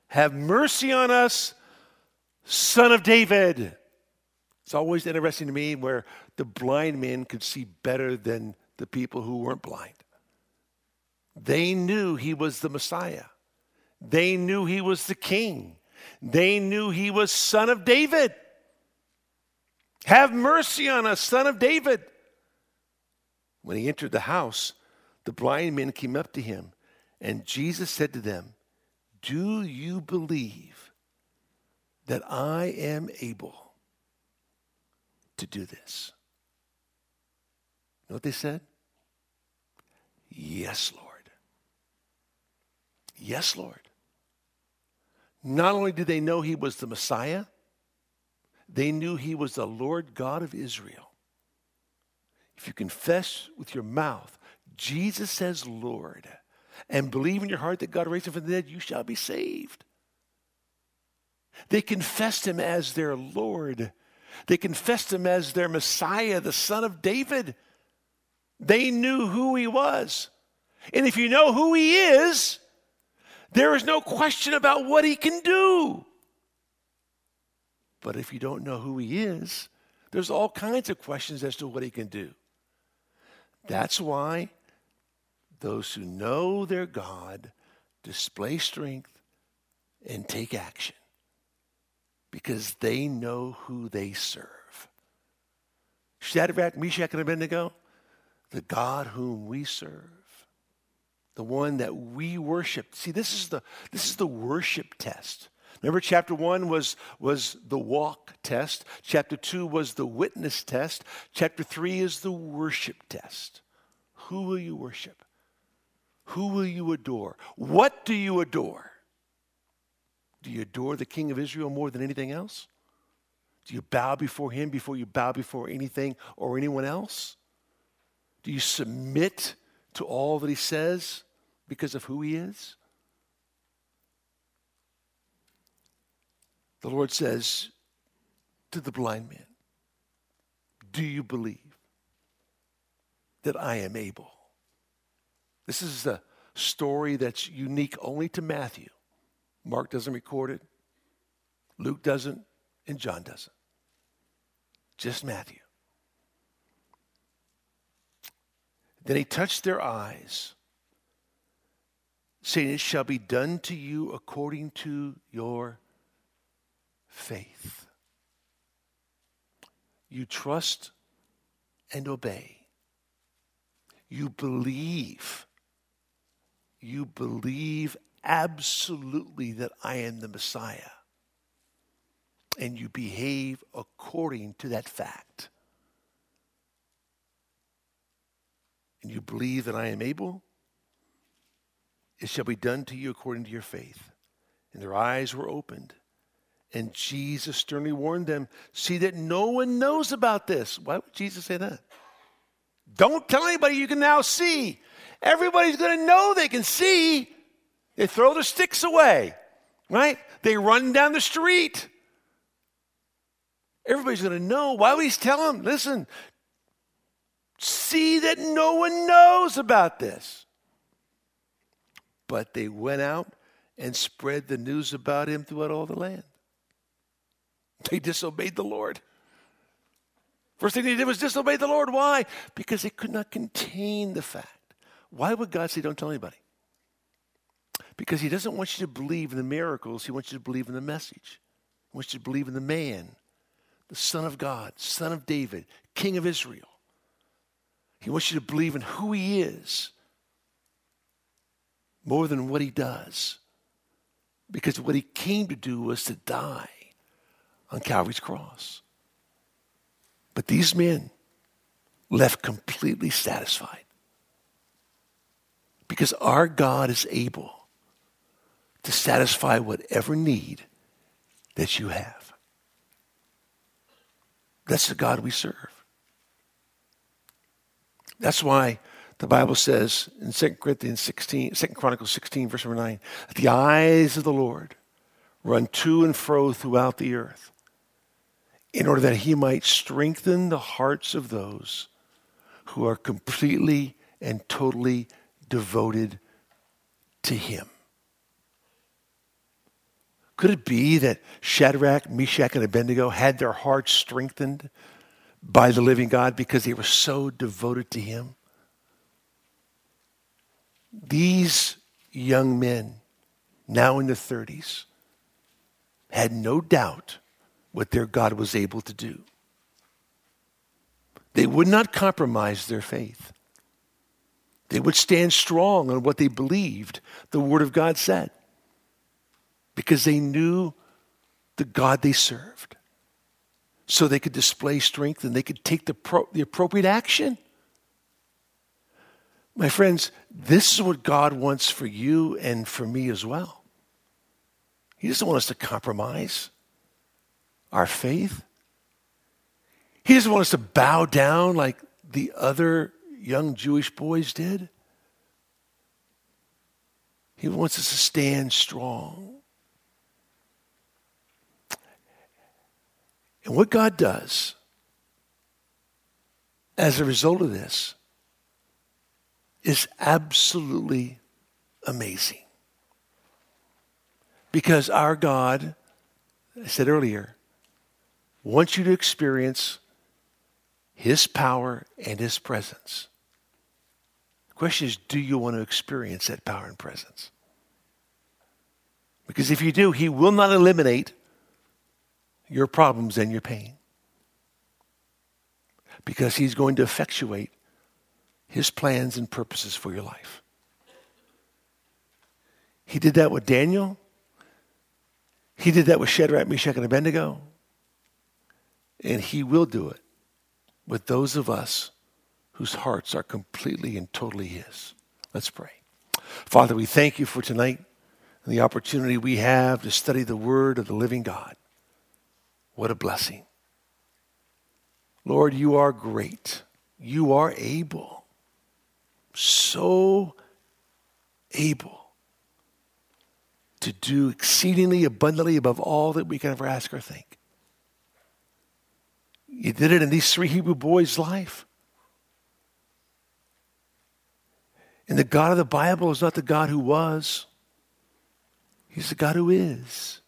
have mercy on us, Son of David. It's always interesting to me where the blind men could see better than the people who weren't blind. They knew he was the Messiah. They knew he was the King. They knew he was Son of David. Have mercy on us, Son of David. When he entered the house, the blind men came up to him, and Jesus said to them, do you believe that I am able to do this? You know what they said? Yes, Lord. Yes, Lord. Not only did they know he was the Messiah, they knew he was the Lord God of Israel. If you confess with your mouth, Jesus says, Lord, and believe in your heart that God raised him from the dead, you shall be saved. They confessed him as their Lord. They confessed him as their Messiah, the Son of David. They knew who he was. And if you know who he is, there is no question about what he can do. But if you don't know who he is, there's all kinds of questions as to what he can do. That's why those who know their God display strength and take action because they know who they serve. Shadrach, Meshach, and Abednego, the God whom we serve, the one that we worship. See, this is the, this is the worship test. Remember, chapter one was, was the walk test. Chapter two was the witness test. Chapter three is the worship test. Who will you worship? Who will you adore? What do you adore? Do you adore the King of Israel more than anything else? Do you bow before him before you bow before anything or anyone else? Do you submit to all that he says because of who he is? The Lord says to the blind man, do you believe that I am able? This is a story that's unique only to Matthew. Mark doesn't record it. Luke doesn't, and John doesn't. Just Matthew. Then he touched their eyes, saying, it shall be done to you according to your faith. You trust and obey. You believe. You believe absolutely that I am the Messiah. And you behave according to that fact. And you believe that I am able, it shall be done to you according to your faith. And their eyes were opened. And Jesus sternly warned them, see that no one knows about this. Why would Jesus say that? Don't tell anybody you can now see. Everybody's going to know they can see. They throw their sticks away, right? They run down the street. Everybody's going to know. Why would he tell them, listen, see that no one knows about this? But they went out and spread the news about him throughout all the land. They disobeyed the Lord. First thing they did was disobey the Lord. Why? Because they could not contain the fact. Why would God say, don't tell anybody? Because he doesn't want you to believe in the miracles. He wants you to believe in the message. He wants you to believe in the man, the Son of God, Son of David, King of Israel. He wants you to believe in who he is more than what he does. Because what he came to do was to die on Calvary's cross. But these men left completely satisfied. Because our God is able to satisfy whatever need that you have. That's the God we serve. That's why the Bible says in Second Corinthians sixteen, Second Chronicles sixteen, verse number nine, that the eyes of the Lord run to and fro throughout the earth, in order that he might strengthen the hearts of those who are completely and totally devoted to him. Could it be that Shadrach, Meshach, and Abednego had their hearts strengthened by the living God because they were so devoted to him? These young men, now in their thirties, had no doubt what their God was able to do. They would not compromise their faith. They would stand strong on what they believed the Word of God said, because they knew the God they served. So they could display strength and they could take the, pro- the appropriate action. My friends, this is what God wants for you and for me as well. He doesn't want us to compromise our faith. He doesn't want us to bow down like the other young Jewish boys did. He wants us to stand strong. And what God does as a result of this is absolutely amazing. Because our God, I said earlier, wants you to experience his power and his presence. The question is, do you want to experience that power and presence? Because if you do, he will not eliminate your problems and your pain. Because he's going to effectuate his plans and purposes for your life. He did that with Daniel. He did that with Shadrach, Meshach, and Abednego. And he will do it with those of us whose hearts are completely and totally his. Let's pray. Father, we thank you for tonight and the opportunity we have to study the word of the living God. What a blessing. Lord, you are great. You are able. so able to do exceedingly abundantly above all that we can ever ask or think. You did it in these three Hebrew boys' life. And the God of the Bible is not the God who was. He's the God who is.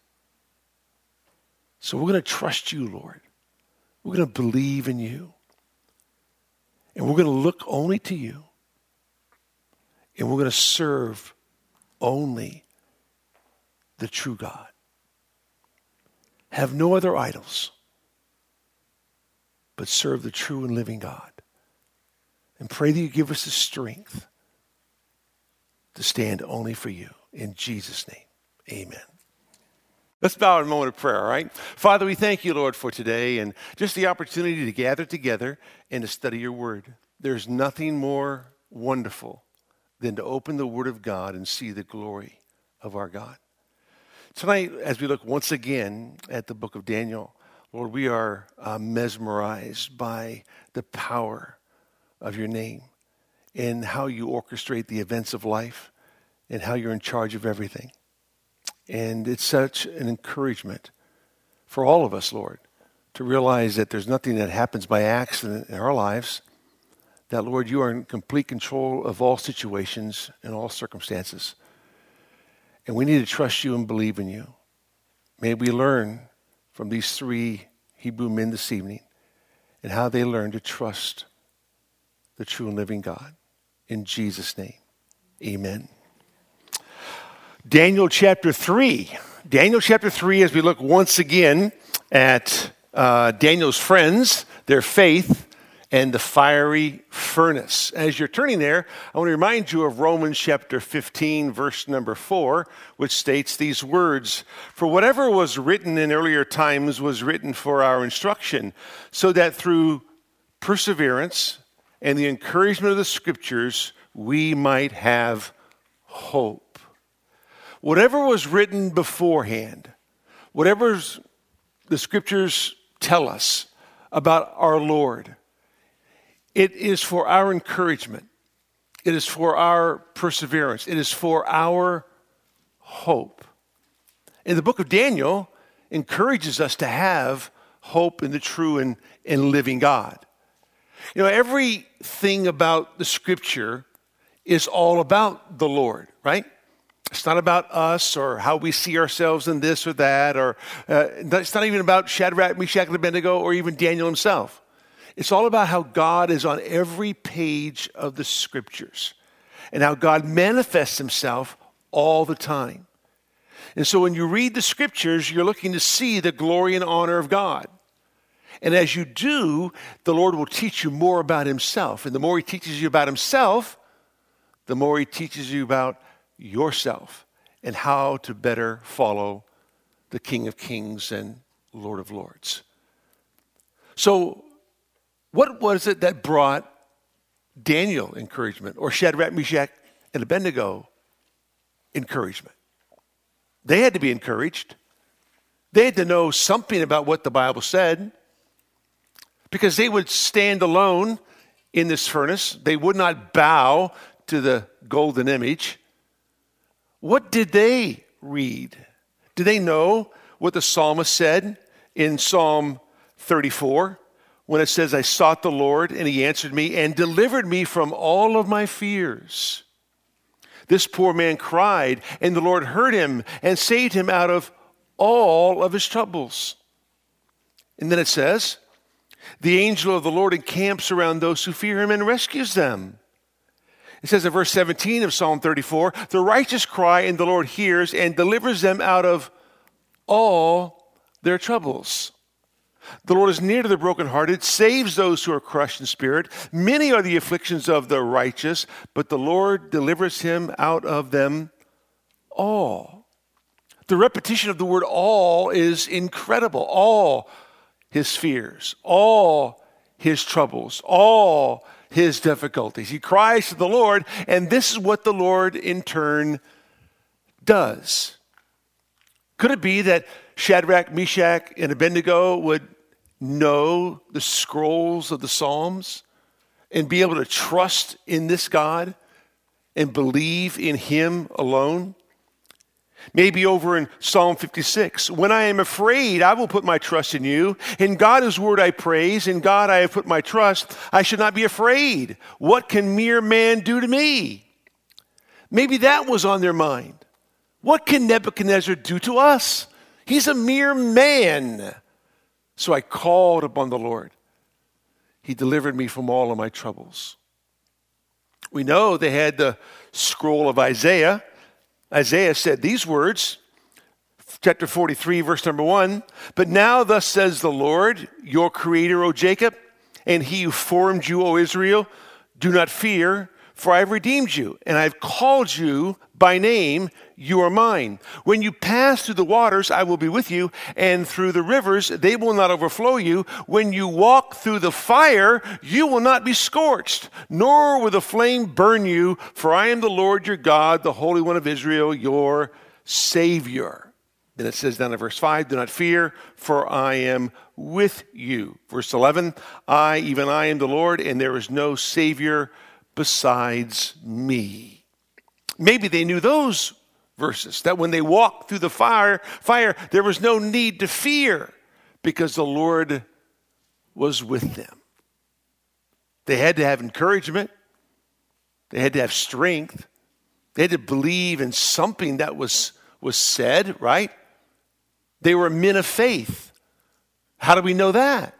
So we're going to trust you, Lord. We're going to believe in you. And we're going to look only to you. And we're going to serve only the true God. Have no other idols, but serve the true and living God. And pray that you give us the strength to stand only for you. In Jesus' name, amen. Let's bow in a moment of prayer, all right? Father, we thank you, Lord, for today and just the opportunity to gather together and to study your word. There's nothing more wonderful than to open the word of God and see the glory of our God. Tonight, as we look once again at the book of Daniel, Lord, we are uh, mesmerized by the power of your name, and how you orchestrate the events of life, and how you're in charge of everything. And it's such an encouragement for all of us, Lord, to realize that there's nothing that happens by accident in our lives, that, Lord, you are in complete control of all situations and all circumstances. And we need to trust you and believe in you. May we learn from these three Hebrew men this evening and how they learned to trust the true and living God. In Jesus' name, amen. Daniel chapter three. Daniel chapter three, as we look once again at uh, Daniel's friends, their faith, and the fiery furnace. As you're turning there, I want to remind you of Romans chapter fifteen, verse number four, which states these words, "For whatever was written in earlier times was written for our instruction, so that through perseverance and the encouragement of the scriptures, we might have hope." Whatever was written beforehand, whatever the scriptures tell us about our Lord, it is for our encouragement. It is for our perseverance. It is for our hope. And the book of Daniel encourages us to have hope in the true and, and living God. You know, everything about the scripture is all about the Lord, right? It's not about us or how we see ourselves in this or that, or uh, it's not even about Shadrach, Meshach, and Abednego, or even Daniel himself. It's all about how God is on every page of the scriptures and how God manifests himself all the time. And so when you read the scriptures, you're looking to see the glory and honor of God. And as you do, the Lord will teach you more about himself. And the more he teaches you about himself, the more he teaches you about yourself and how to better follow the King of Kings and Lord of Lords. So what was it that brought Daniel encouragement or Shadrach, Meshach, and Abednego encouragement? They had to be encouraged. They had to know something about what the Bible said, because they would stand alone in this furnace. They would not bow to the golden image. What did they read? Did they know what the psalmist said in Psalm thirty-four when it says, "I sought the Lord and he answered me and delivered me from all of my fears. This poor man cried and the Lord heard him and saved him out of all of his troubles." And then it says, "The angel of the Lord encamps around those who fear him and rescues them." It says in verse seventeen of Psalm thirty-four, "The righteous cry and the Lord hears and delivers them out of all their troubles. The Lord is near to the brokenhearted, saves those who are crushed in spirit. Many are the afflictions of the righteous, but the Lord delivers him out of them all." The repetition of the word all is incredible. All his fears, all his troubles, all his difficulties. He cries to the Lord, and this is what the Lord in turn does. Could it be that Shadrach, Meshach, and Abednego would know the scrolls of the Psalms and be able to trust in this God and believe in him alone? Maybe over in Psalm fifty-six, when I am afraid, I will put my trust in you. In God, his word I praise. In God, I have put my trust. I should not be afraid. What can mere man do to me? Maybe that was on their mind. What can Nebuchadnezzar do to us? He's a mere man. So I called upon the Lord. He delivered me from all of my troubles. We know they had the scroll of Isaiah. Isaiah said these words, chapter forty-three, verse number one, but now thus says the Lord, your creator, O Jacob, and he who formed you, O Israel, do not fear, for I have redeemed you, and I have called you by name, you are mine. When you pass through the waters, I will be with you, and through the rivers, they will not overflow you. When you walk through the fire, you will not be scorched, nor will the flame burn you, for I am the Lord your God, the Holy One of Israel, your Savior. Then it says down in verse five, do not fear, for I am with you. Verse eleven, I, even I am the Lord, and there is no Savior besides me. Maybe they knew those verses, that when they walked through the fire, fire, there was no need to fear because the Lord was with them. They had to have encouragement. They had to have strength. They had to believe in something that was, was said, right? They were men of faith. How do we know that?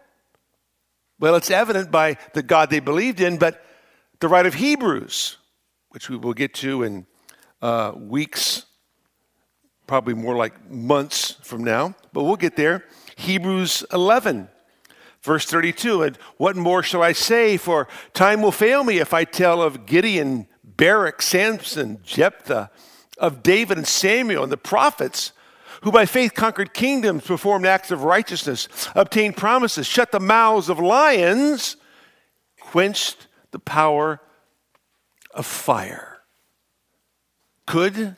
Well, it's evident by the God they believed in, but the writer of Hebrews, which we will get to in uh, weeks, probably more like months from now, but we'll get there. Hebrews eleven, verse thirty-two, and what more shall I say? For time will fail me if I tell of Gideon, Barak, Samson, Jephthah, of David and Samuel and the prophets, who by faith conquered kingdoms, performed acts of righteousness, obtained promises, shut the mouths of lions, quenched the power of fire. Could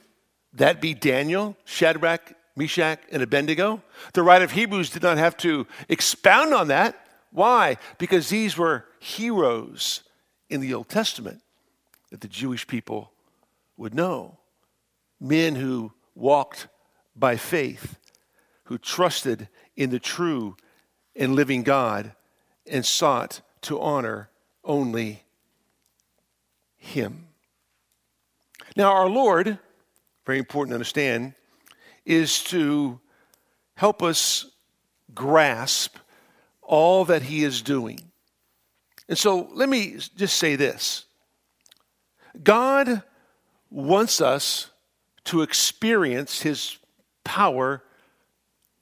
that be Daniel, Shadrach, Meshach, and Abednego? The writer of Hebrews did not have to expound on that. Why? Because these were heroes in the Old Testament that the Jewish people would know. Men who walked by faith, who trusted in the true and living God and sought to honor only him. Now, our Lord, very important to understand, is to help us grasp all that he is doing. And so let me just say this. God wants us to experience his power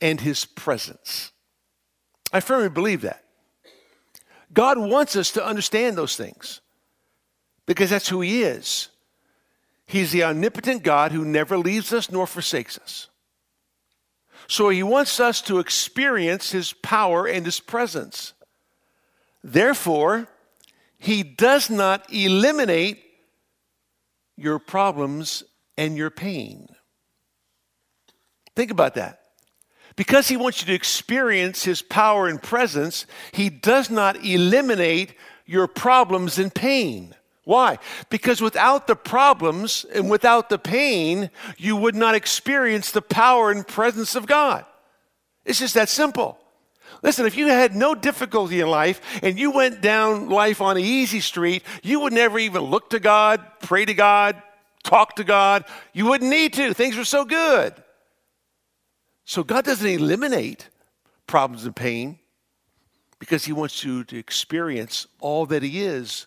and his presence. I firmly believe that. God wants us to understand those things. Because that's who he is. He's the omnipotent God who never leaves us nor forsakes us. So he wants us to experience his power and his presence. Therefore, he does not eliminate your problems and your pain. Think about that. Because he wants you to experience his power and presence, he does not eliminate your problems and pain. Why? Because without the problems and without the pain, you would not experience the power and presence of God. It's just that simple. Listen, if you had no difficulty in life and you went down life on an easy street, you would never even look to God, pray to God, talk to God. You wouldn't need to. Things were so good. So God doesn't eliminate problems and pain because he wants you to experience all that he is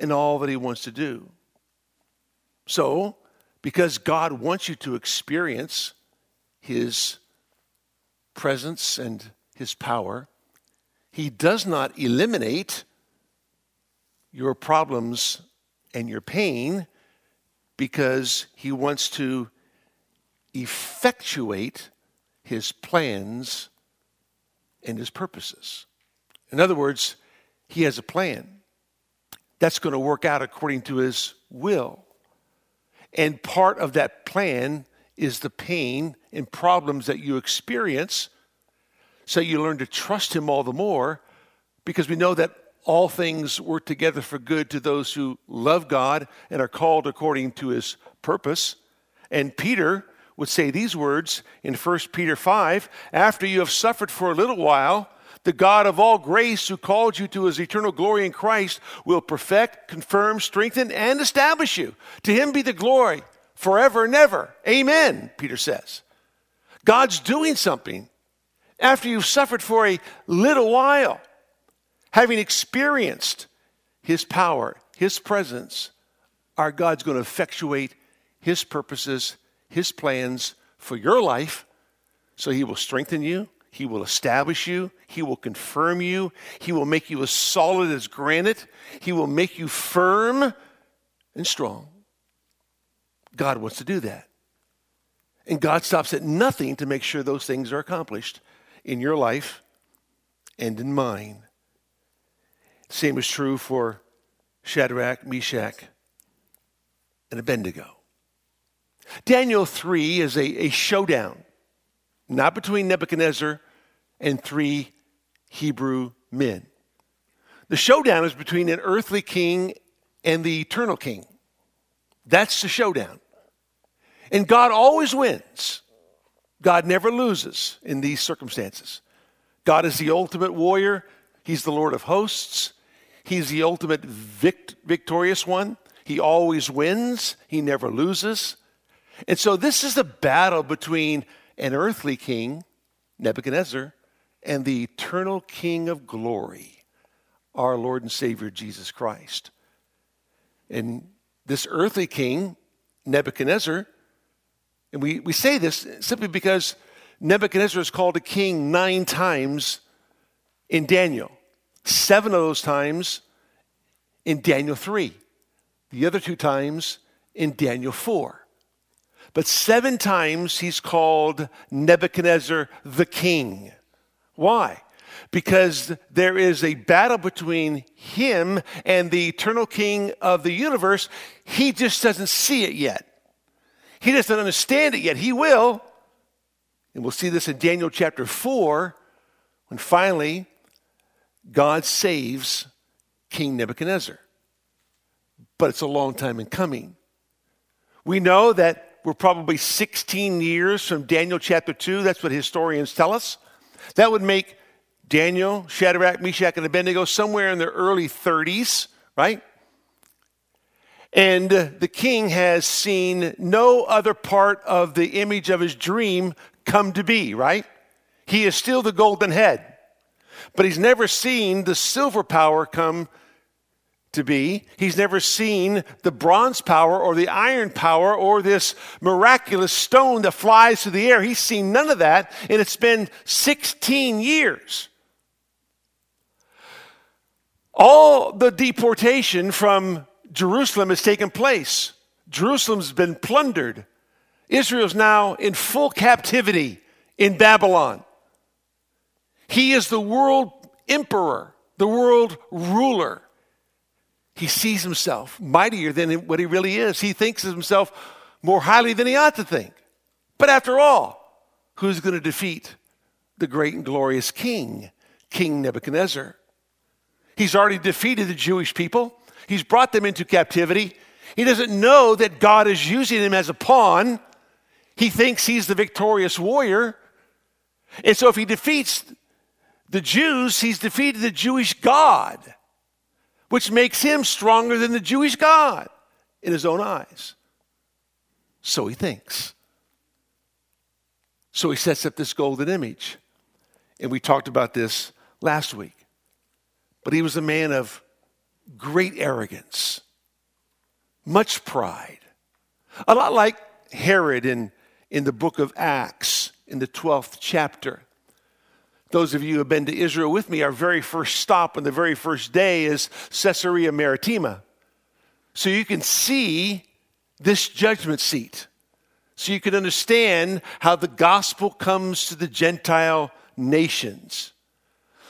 and all that he wants to do. So, because God wants you to experience his presence and his power, he does not eliminate your problems and your pain because he wants to effectuate his plans and his purposes. In other words, he has a plan that's going to work out according to his will. And part of that plan is the pain and problems that you experience, so you learn to trust him all the more, because we know that all things work together for good to those who love God and are called according to his purpose. And Peter would say these words in First Peter five, after you have suffered for a little while, the God of all grace who called you to his eternal glory in Christ will perfect, confirm, strengthen, and establish you. To him be the glory forever and ever. Amen, Peter says. God's doing something after you've suffered for a little while, having experienced his power, his presence. Our God's going to effectuate his purposes, his plans for your life. So he will strengthen you. He will establish you. He will confirm you. He will make you as solid as granite. He will make you firm and strong. God wants to do that. And God stops at nothing to make sure those things are accomplished in your life and in mine. Same is true for Shadrach, Meshach, and Abednego. Daniel three is a, a showdown, not between Nebuchadnezzar and three Hebrew men. The showdown is between an earthly king and the eternal king. That's the showdown. And God always wins. God never loses in these circumstances. God is the ultimate warrior. He's the Lord of hosts. He's the ultimate vict- victorious one. He always wins. He never loses. And so this is the battle between an earthly king, Nebuchadnezzar, and the eternal king of glory, our Lord and Savior, Jesus Christ. And this earthly king, Nebuchadnezzar, and we, we say this simply because Nebuchadnezzar is called a king nine times in Daniel. Seven of those times in Daniel three. The other two times in Daniel four. But seven times he's called Nebuchadnezzar the king. Why? Because there is a battle between him and the eternal king of the universe. He just doesn't see it yet. He doesn't understand it yet. He will. And we'll see this in Daniel chapter four, when finally God saves King Nebuchadnezzar. But it's a long time in coming. We know that we're probably sixteen years from Daniel chapter two. That's what historians tell us. That would make Daniel, Shadrach, Meshach, and Abednego somewhere in their early thirties, right? And the king has seen no other part of the image of his dream come to be, right? He is still the golden head, but he's never seen the silver power come to be. He's never seen the bronze power or the iron power or this miraculous stone that flies through the air. He's seen none of that, and it's been sixteen years. All the deportation from Jerusalem has taken place. Jerusalem's been plundered. Israel's now in full captivity in Babylon. He is the world emperor, the world ruler. He sees himself mightier than what he really is. He thinks of himself more highly than he ought to think. But after all, who's going to defeat the great and glorious king, King Nebuchadnezzar? He's already defeated the Jewish people. He's brought them into captivity. He doesn't know that God is using him as a pawn. He thinks he's the victorious warrior. And so if he defeats the Jews, he's defeated the Jewish God, which makes him stronger than the Jewish God in his own eyes. So he thinks. So he sets up this golden image. And we talked about this last week. But he was a man of great arrogance, much pride. A lot like Herod in, in the book of Acts, in the twelfth chapter. Those of you who have been to Israel with me, our very first stop on the very first day is Caesarea Maritima. So you can see this judgment seat. So you can understand how the gospel comes to the Gentile nations.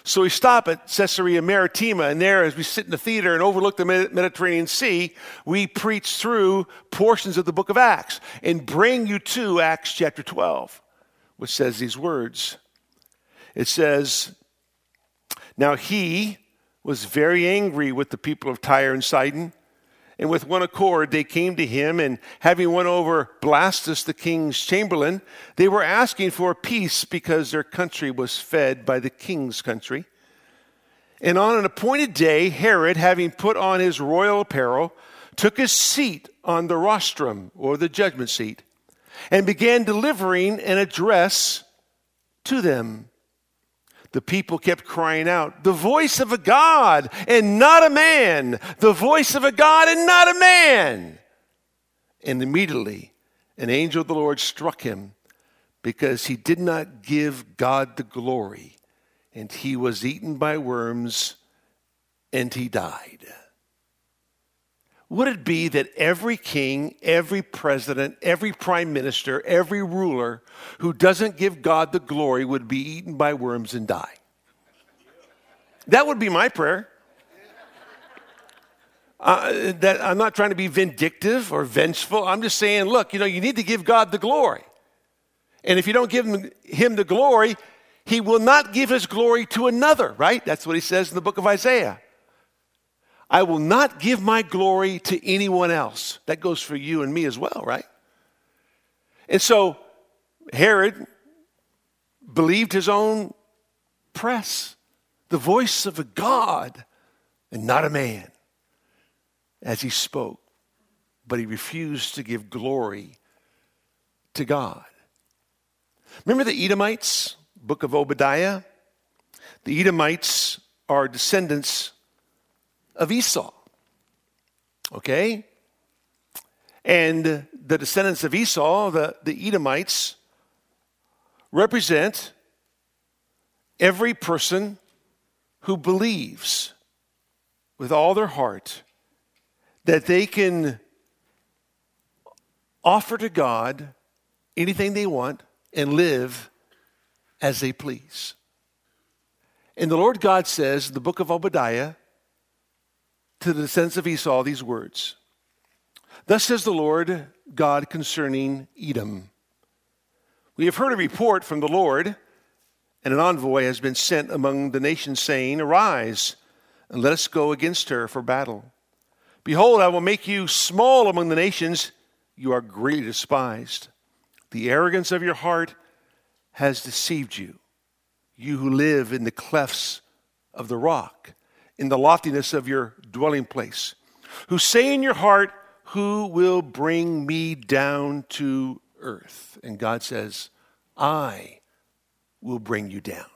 So we stop at Caesarea Maritima, and there, as we sit in the theater and overlook the Mediterranean Sea, we preach through portions of the book of Acts and bring you to Acts chapter twelve, which says these words. It says, now he, was very angry with the people of Tyre and Sidon. And with one accord, they came to him, and having won over Blastus, the king's chamberlain, they were asking for peace because their country was fed by the king's country. And on an appointed day, Herod, having put on his royal apparel, took his seat on the rostrum, or the judgment seat, and began delivering an address to them. The people kept crying out, "The voice of a God and not a man! The voice of a God and not a man!" And immediately an angel of the Lord struck him because he did not give God the glory, and he was eaten by worms, and he died. Would it be that every king, every president, every prime minister, every ruler who doesn't give God the glory would be eaten by worms and die? That would be my prayer. Uh, that, I'm not trying to be vindictive or vengeful. I'm just saying, look, you know, you need to give God the glory. And if you don't give him, him the glory, he will not give his glory to another, right? That's what he says in the book of Isaiah. I will not give my glory to anyone else. That goes for you and me as well, right? And so Herod believed his own press, the voice of a God and not a man, as he spoke. But he refused to give glory to God. Remember the Edomites, book of Obadiah? The Edomites are descendants of Esau, okay? And the descendants of Esau, the, the Edomites, represent every person who believes with all their heart that they can offer to God anything they want and live as they please. And the Lord God says in the book of Obadiah, to the descendants of Esau, these words. Thus says the Lord God concerning Edom. We have heard a report from the Lord, and an envoy has been sent among the nations, saying, "Arise, and let us go against her for battle. Behold, I will make you small among the nations. You are greatly despised. The arrogance of your heart has deceived you, you who live in the clefts of the rock, in the loftiness of your dwelling place, who say in your heart, 'Who will bring me down to earth?'" And God says, "I will bring you down."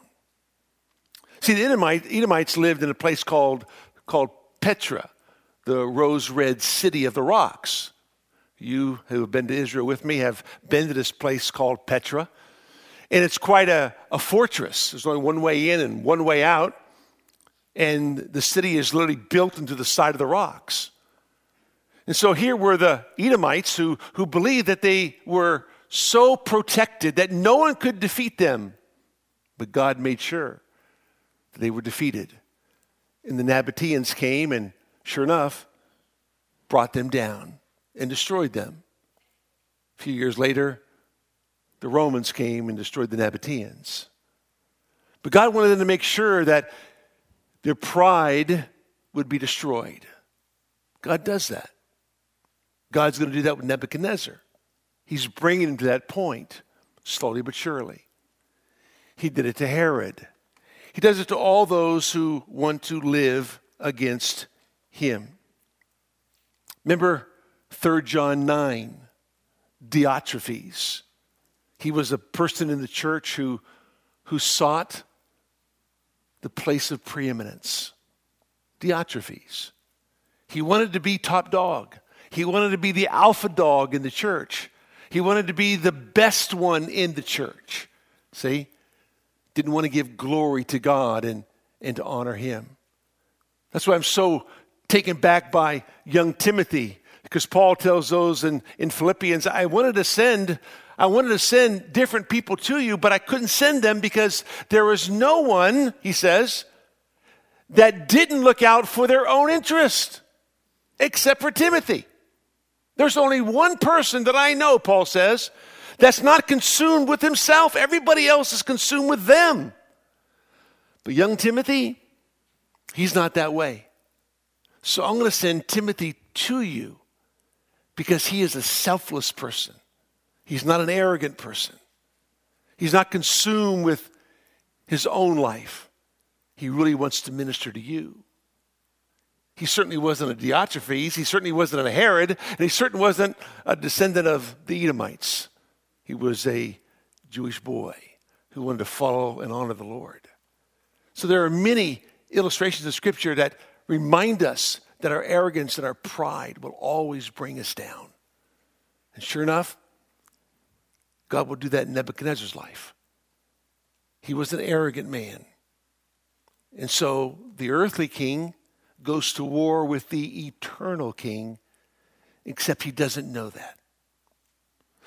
See, the Edomite, Edomites lived in a place called, called Petra, the rose-red city of the rocks. You who have been to Israel with me have been to this place called Petra. And it's quite a, a fortress. There's only one way in and one way out. And the city is literally built into the side of the rocks. And so here were the Edomites who, who believed that they were so protected that no one could defeat them. But God made sure that they were defeated. And the Nabataeans came and, sure enough, brought them down and destroyed them. A few years later, the Romans came and destroyed the Nabataeans. But God wanted them to make sure that their pride would be destroyed. God does that. God's going to do that with Nebuchadnezzar. He's bringing him to that point, slowly but surely. He did it to Herod. He does it to all those who want to live against him. Remember Third John nine, Diotrephes. He was a person in the church who, who sought the place of preeminence, Diotrephes. He wanted to be top dog. He wanted to be the alpha dog in the church. He wanted to be the best one in the church. See? Didn't want to give glory to God and, and to honor him. That's why I'm so taken back by young Timothy, because Paul tells those in, in Philippians, I wanted to send I wanted to send different people to you, but I couldn't send them because there was no one, he says, that didn't look out for their own interest, except for Timothy. There's only one person that I know, Paul says, that's not consumed with himself. Everybody else is consumed with them. But young Timothy, He's not that way. So I'm going to send Timothy to you because he is a selfless person. He's not an arrogant person. He's not consumed with his own life. He really wants to minister to you. He certainly wasn't a Diotrephes. He certainly wasn't a Herod. And he certainly wasn't a descendant of the Edomites. He was a Jewish boy who wanted to follow and honor the Lord. So there are many illustrations of Scripture that remind us that our arrogance and our pride will always bring us down. And sure enough, God will do that in Nebuchadnezzar's life. He was an arrogant man. And so the earthly king goes to war with the eternal king, except he doesn't know that.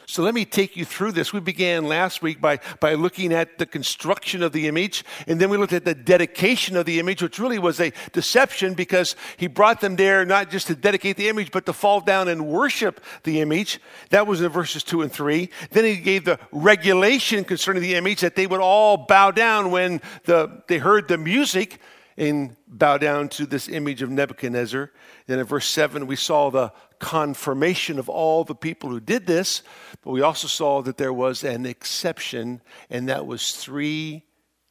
So let me take you through this. We began last week by, by looking at the construction of the image, and then we looked at the dedication of the image, which really was a deception because he brought them there not just to dedicate the image, but to fall down and worship the image. That was in verses two and three. Then he gave the regulation concerning the image that they would all bow down when the, they heard the music and bow down to this image of Nebuchadnezzar. Then in verse seven, we saw the confirmation of all the people who did this, but we also saw that there was an exception, and that was three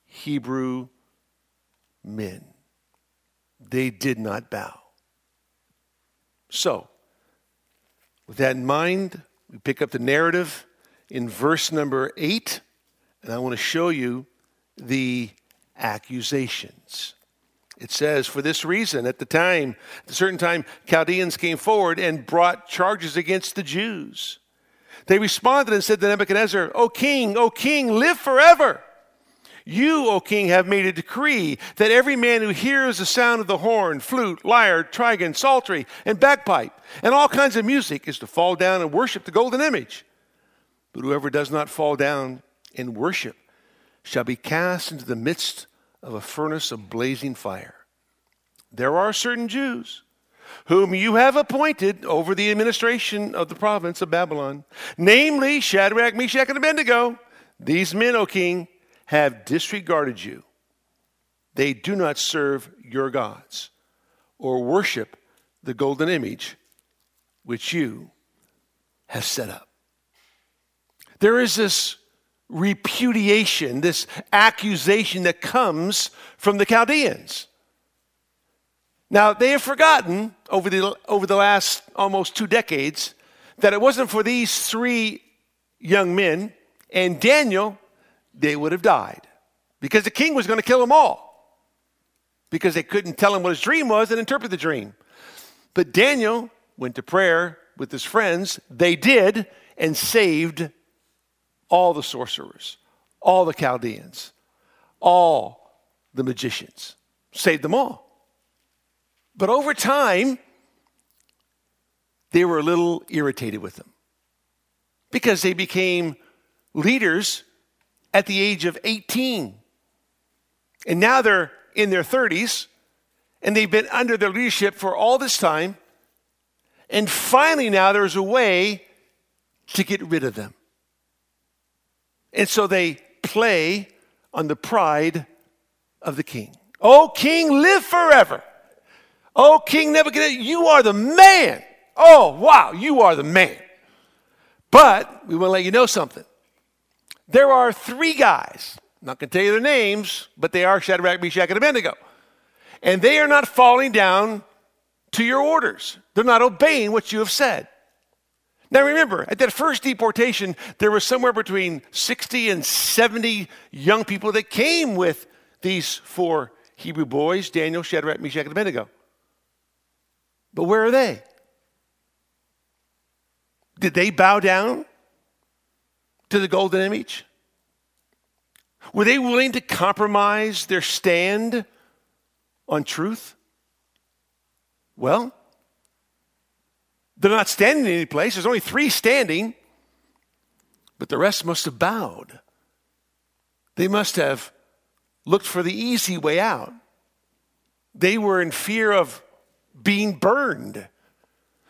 Hebrew men. They did not bow. So, with that in mind, we pick up the narrative in verse number eight, and I want to show you the accusations. It says, for this reason, at the time, at a certain time, Chaldeans came forward and brought charges against the Jews. They responded and said to Nebuchadnezzar, O king, O king, live forever. You, O king, have made a decree that every man who hears the sound of the horn, flute, lyre, trigon, psaltery, and bagpipe, and all kinds of music is to fall down and worship the golden image. But whoever does not fall down and worship shall be cast into the midst of a furnace of blazing fire. There are certain Jews whom you have appointed over the administration of the province of Babylon, namely Shadrach, Meshach, and Abednego. These men, O king, have disregarded you. They do not serve your gods or worship the golden image which you have set up. There is this repudiation, this accusation that comes from the Chaldeans. Now, they have forgotten over the over the last almost two decades that it wasn't for these three young men and Daniel, they would have died because the king was going to kill them all because they couldn't tell him what his dream was and interpret the dream. But Daniel went to prayer with his friends. They did, and saved all the sorcerers, all the Chaldeans, all the magicians. Saved them all. But over time, they were a little irritated with them because they became leaders at the age of eighteen. And now they're in their thirties, and they've been under their leadership for all this time. And finally now there's a way to get rid of them. And so they play on the pride of the king. O king, live forever. O king Nebuchadnezzar, you are the man. Oh, wow, you are the man. But we want to let you know something. There are three guys. I'm not going to tell you their names, but they are Shadrach, Meshach, and Abednego. And they are not falling down to your orders. They're not obeying what you have said. Now remember, at that first deportation, there was somewhere between sixty and seventy young people that came with these four Hebrew boys, Daniel, Shadrach, Meshach, and Abednego. But where are they? Did they bow down to the golden image? Were they willing to compromise their stand on truth? Well, they're not standing in any place. There's only three standing, but the rest must have bowed. They must have looked for the easy way out. They were in fear of being burned.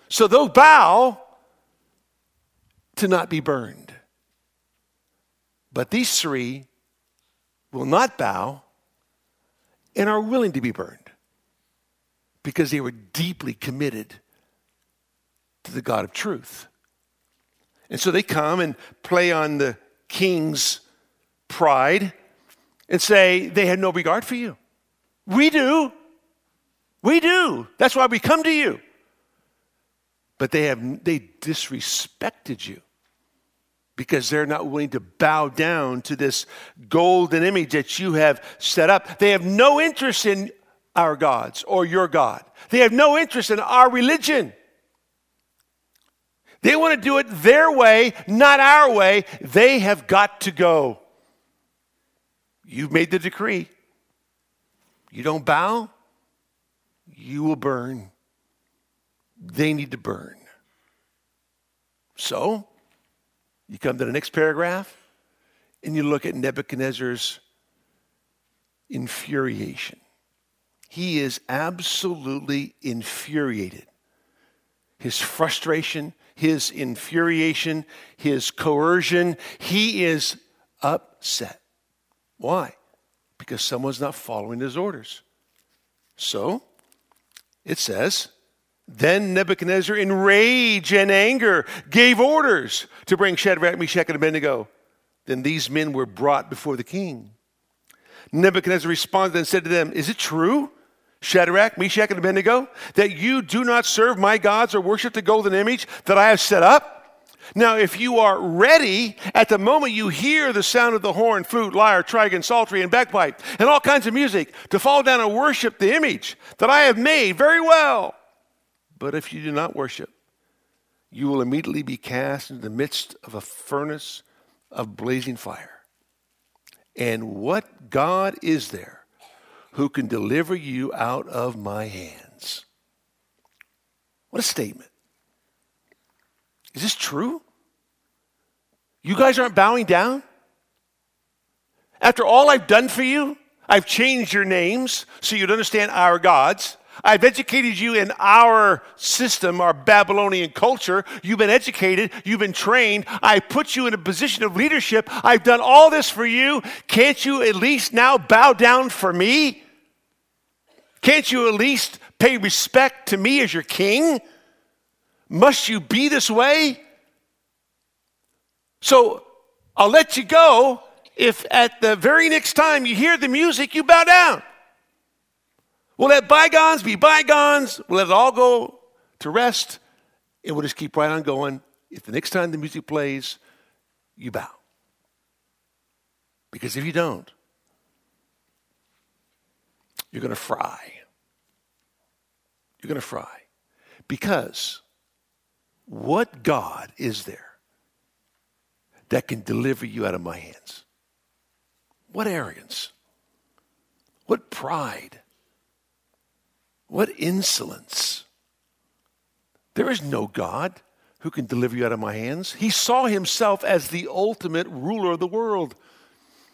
So they'll bow to not be burned. But these three will not bow and are willing to be burned. because they were deeply committed to the God of truth. And so they come and play on the king's pride and say, they had no regard for you. We do. We do. That's why we come to you. But they have they disrespected you because they're not willing to bow down to this golden image that you have set up. They have no interest in our gods or your God. They have no interest in our religion. They want to do it their way, not our way. They have got to go. You've made the decree. You don't bow, you will burn. They need to burn. So, you come to the next paragraph, and you look at Nebuchadnezzar's infuriation. He is absolutely infuriated. His frustration, his infuriation, his coercion, he is upset. Why? Because someone's not following his orders. So, it says, then Nebuchadnezzar, in rage and anger, gave orders to bring Shadrach, Meshach, and Abednego. Then these men were brought before the king. Nebuchadnezzar responded and said to them, is it true, Shadrach, Meshach, and Abednego, that you do not serve my gods or worship the golden image that I have set up? Now, if you are ready, at the moment you hear the sound of the horn, flute, lyre, trigon, psaltery, and bagpipe, and all kinds of music, to fall down and worship the image that I have made, very well. But if you do not worship, you will immediately be cast into the midst of a furnace of blazing fire. And what God is there who can deliver you out of my hands? What a statement. Is this true? You guys aren't bowing down? After all I've done for you, I've changed your names so you'd understand our gods. I've educated you in our system, our Babylonian culture. You've been educated. You've been trained. I put you in a position of leadership. I've done all this for you. Can't you at least now bow down for me? Can't you at least pay respect to me as your king? Must you be this way? So I'll let you go if at the very next time you hear the music, you bow down. We'll let bygones be bygones. We'll let it all go to rest. And we'll just keep right on going. If the next time the music plays, you bow. Because if you don't, you're going to fry. You're going to fry. Because what God is there that can deliver you out of my hands? What arrogance? What pride? What insolence. There is no God who can deliver you out of my hands. He saw himself as the ultimate ruler of the world.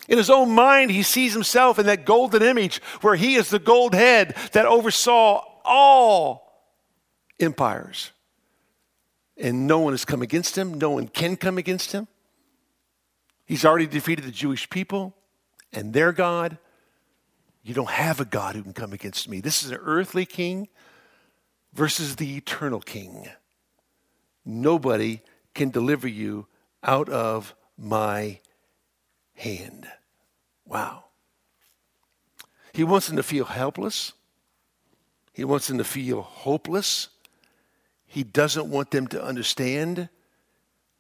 In his own mind, he sees himself in that golden image where he is the gold head that oversaw all empires. And no one has come against him. No one can come against him. He's already defeated the Jewish people and their God. You don't have a God who can come against me. This is an earthly king versus the eternal king. Nobody can deliver you out of my hand. Wow. He wants them to feel helpless. He wants them to feel hopeless. He doesn't want them to understand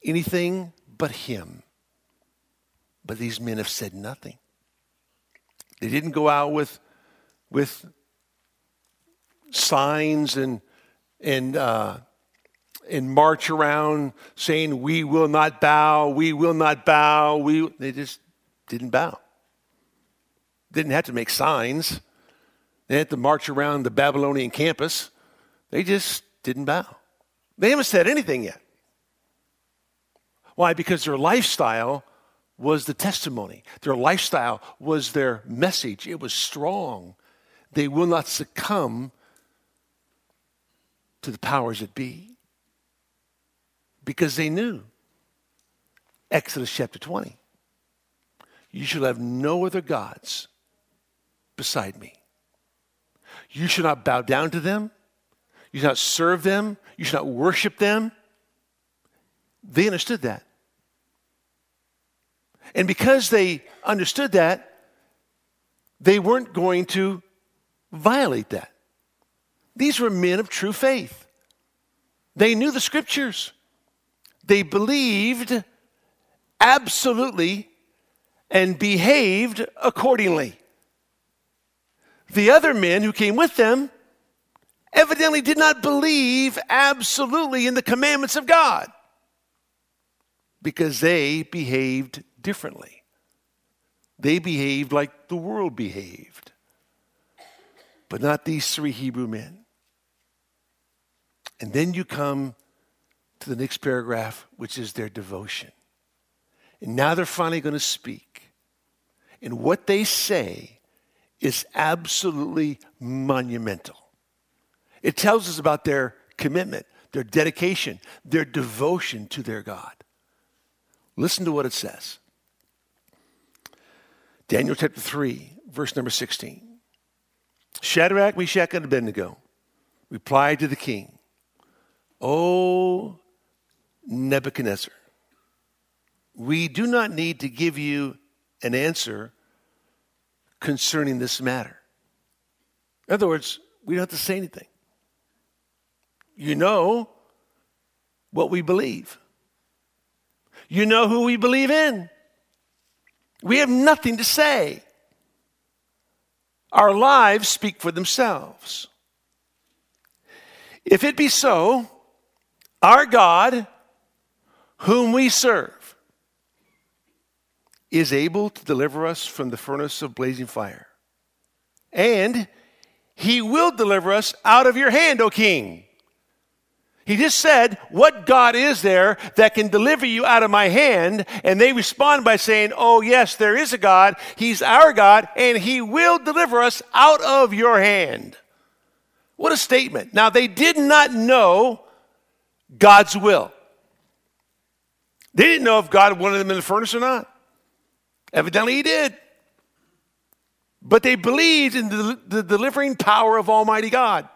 anything but him. But these men have said nothing. They didn't go out with, with signs and and uh, and march around saying, "We will not bow. We will not bow." We they just didn't bow. Didn't have to make signs. They had to march around the Babylonian campus. They just didn't bow. They haven't said anything yet. Why? Because their lifestyle was the testimony. Their lifestyle was their message. It was strong. They will not succumb to the powers that be because they knew Exodus chapter twenty. You shall have no other gods beside me. You should not bow down to them. You should not serve them. You should not worship them. They understood that. And because they understood that, they weren't going to violate that. These were men of true faith. They knew the scriptures. They believed absolutely and behaved accordingly. The other men who came with them evidently did not believe absolutely in the commandments of God because they behaved differently. They behaved like the world behaved, but not these three Hebrew men. And then you come to the next paragraph, which is their devotion. And now they're finally going to speak. And what they say is absolutely monumental. It tells us about their commitment, their dedication, their devotion to their God. Listen to what it says. Daniel chapter three, verse number sixteen. Shadrach, Meshach, and Abednego replied to the king, "O Nebuchadnezzar, we do not need to give you an answer concerning this matter." In other words, we don't have to say anything. You know what we believe. You know who we believe in. We have nothing to say. Our lives speak for themselves. If it be so, our God, whom we serve, is able to deliver us from the furnace of blazing fire. And he will deliver us out of your hand, O king. He just said, what God is there that can deliver you out of my hand? And they respond by saying, oh yes, there is a God. He's our God, and he will deliver us out of your hand. What a statement. Now, they did not know God's will. They didn't know if God wanted them in the furnace or not. Evidently, he did. But they believed in the, the delivering power of Almighty God.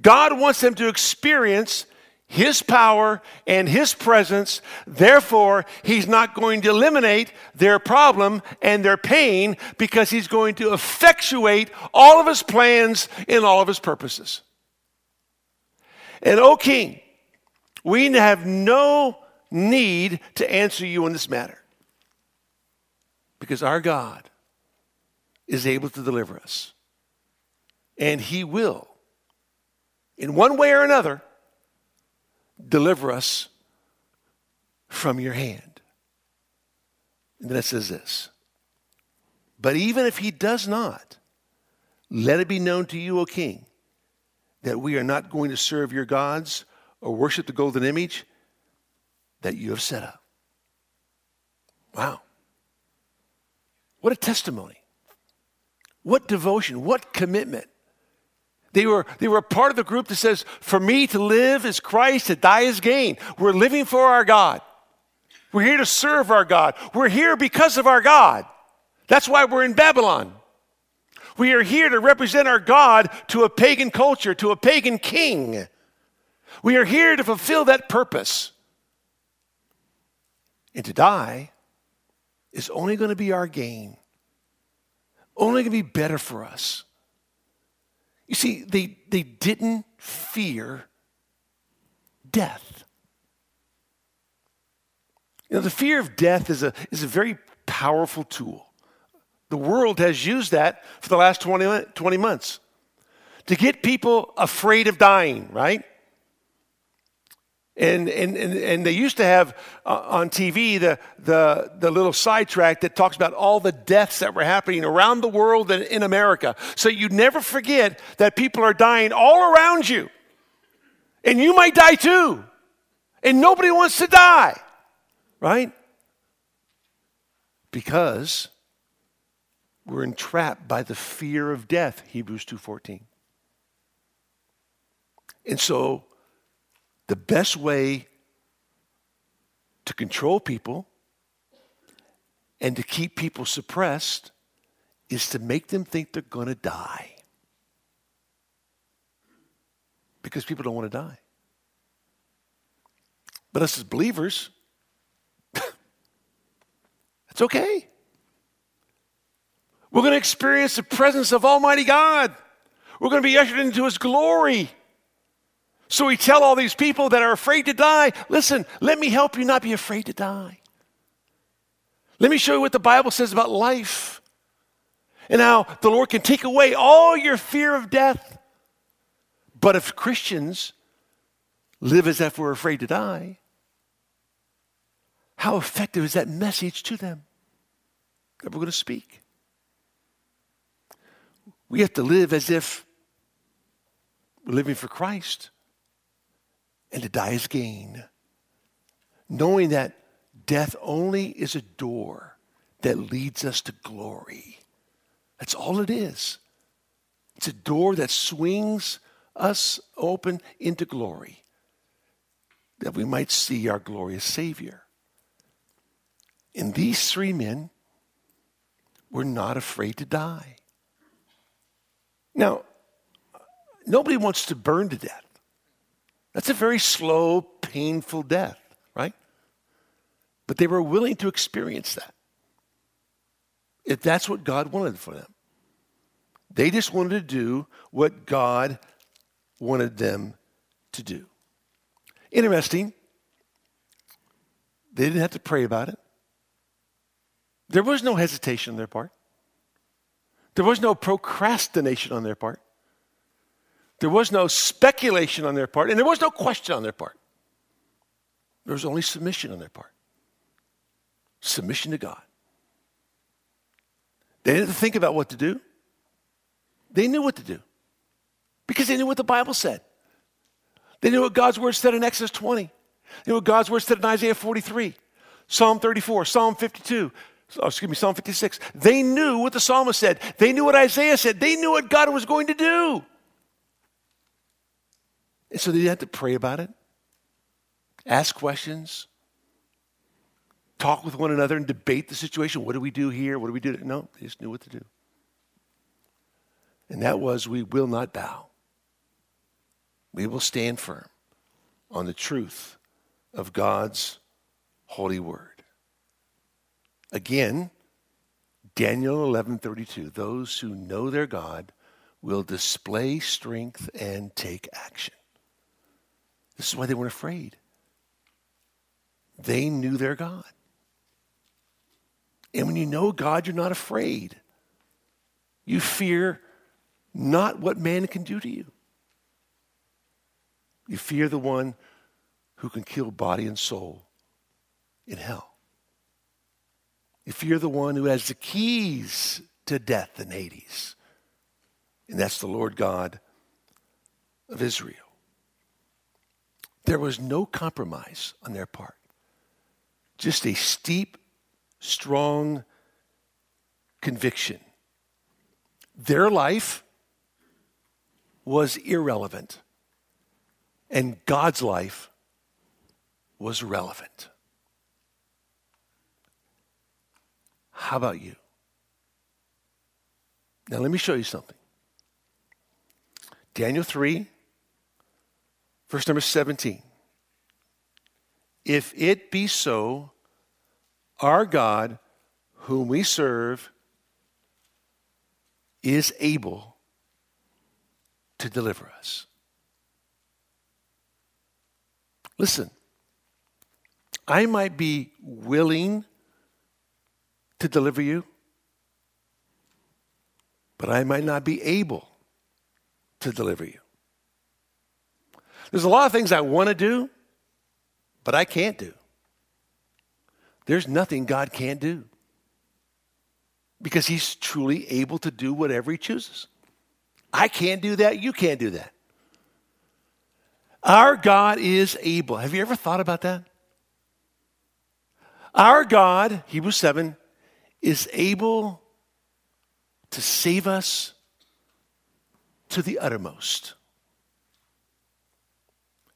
God wants them to experience his power and his presence. Therefore, he's not going to eliminate their problem and their pain because he's going to effectuate all of his plans and all of his purposes. And, O king, we have no need to answer you in this matter because our God is able to deliver us, and he will, in one way or another, deliver us from your hand. And then it says this, but even if he does not, let it be known to you, O king, that we are not going to serve your gods or worship the golden image that you have set up. Wow. What a testimony. What devotion, what commitment. They were, they were a part of the group that says, for me to live is Christ, to die is gain. We're living for our God. We're here to serve our God. We're here because of our God. That's why we're in Babylon. We are here to represent our God to a pagan culture, to a pagan king. We are here to fulfill that purpose. And to die is only going to be our gain, only going to be better for us. You see, they, they didn't fear death. You know, the fear of death is a, is a very powerful tool. The world has used that for the last twenty, twenty months to get people afraid of dying, right? And and and, and they used to have uh, on T V the, the the little sidetrack that talks about all the deaths that were happening around the world and in America. So you never forget that people are dying all around you. And you might die too. And nobody wants to die, right? Because we're entrapped by the fear of death, Hebrews two fourteen. And so the best way to control people and to keep people suppressed is to make them think they're going to die. because people don't want to die. But us as believers, it's okay. We're going to experience the presence of Almighty God. We're going to be ushered into his glory. So we tell all these people that are afraid to die, listen, let me help you not be afraid to die. Let me show you what the Bible says about life and how the Lord can take away all your fear of death. But if Christians live as if we're afraid to die, how effective is that message to them that we're going to speak? We have to live as if we're living for Christ, and to die is gain, knowing that death only is a door that leads us to glory. That's all it is. It's a door that swings us open into glory, that we might see our glorious Savior. And these three men were not afraid to die. Now, nobody wants to burn to death. That's a very slow, painful death, right? But they were willing to experience that, if that's what God wanted for them. They just wanted to do what God wanted them to do. Interesting. They didn't have to pray about it. There was no hesitation on their part. There was no procrastination on their part. There was no speculation on their part, and there was no question on their part. There was only submission on their part. Submission to God. They didn't think about what to do. They knew what to do because they knew what the Bible said. They knew what God's word said in Exodus twenty. They knew what God's word said in Isaiah forty-three, Psalm thirty-four, Psalm fifty-two. Oh, excuse me, Psalm fifty-six. They knew what the psalmist said. They knew what Isaiah said. They knew what God was going to do. And so they had to pray about it, ask questions, talk with one another and debate the situation. What do we do here? What do we do? No, they just knew what to do. And that was, we will not bow. We will stand firm on the truth of God's holy word. Again, Daniel eleven thirty-two, those who know their God will display strength and take action. This is why they weren't afraid. They knew their God. And when you know God, you're not afraid. You fear not what man can do to you. You fear the one who can kill body and soul in hell. If you're the one who has the keys to death in Hades, and that's the Lord God of Israel. There was no compromise on their part. Just a steep, strong conviction. Their life was irrelevant, and God's life was relevant. How about you? Now let me show you something. Daniel three, verse number seventeen. If it be so, our God, whom we serve, is able to deliver us. Listen, I might be willing to deliver you, but I might not be able to deliver you. There's a lot of things I want to do, but I can't do. There's nothing God can't do because he's truly able to do whatever he chooses. I can't do that. You can't do that. Our God is able. Have you ever thought about that? Our God, Hebrews seven, is able to save us to the uttermost.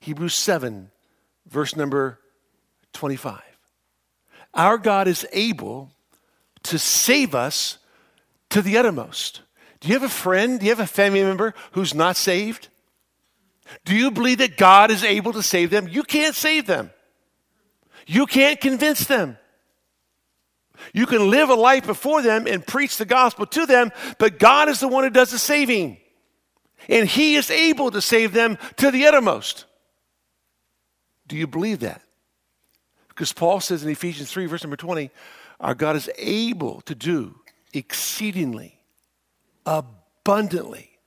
Hebrews seven, verse number twenty-five. Our God is able to save us to the uttermost. Do you have a friend? Do you have a family member who's not saved? Do you believe that God is able to save them? You can't save them. You can't convince them. You can live a life before them and preach the gospel to them, but God is the one who does the saving. And he is able to save them to the uttermost. Do you believe that? Because Paul says in Ephesians three, verse number twenty, our God is able to do exceedingly, abundantly,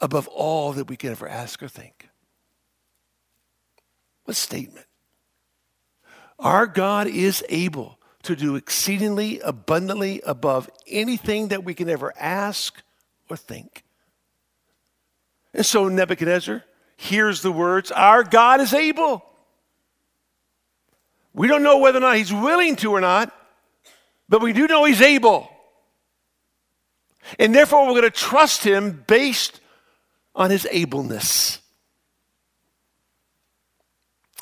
above all that we can ever ask or think. What statement? Our God is able to do exceedingly, abundantly, above anything that we can ever ask or think. And so Nebuchadnezzar hears the words, our God is able. We don't know whether or not he's willing to or not, but we do know he's able. And therefore, we're going to trust him based on his ableness.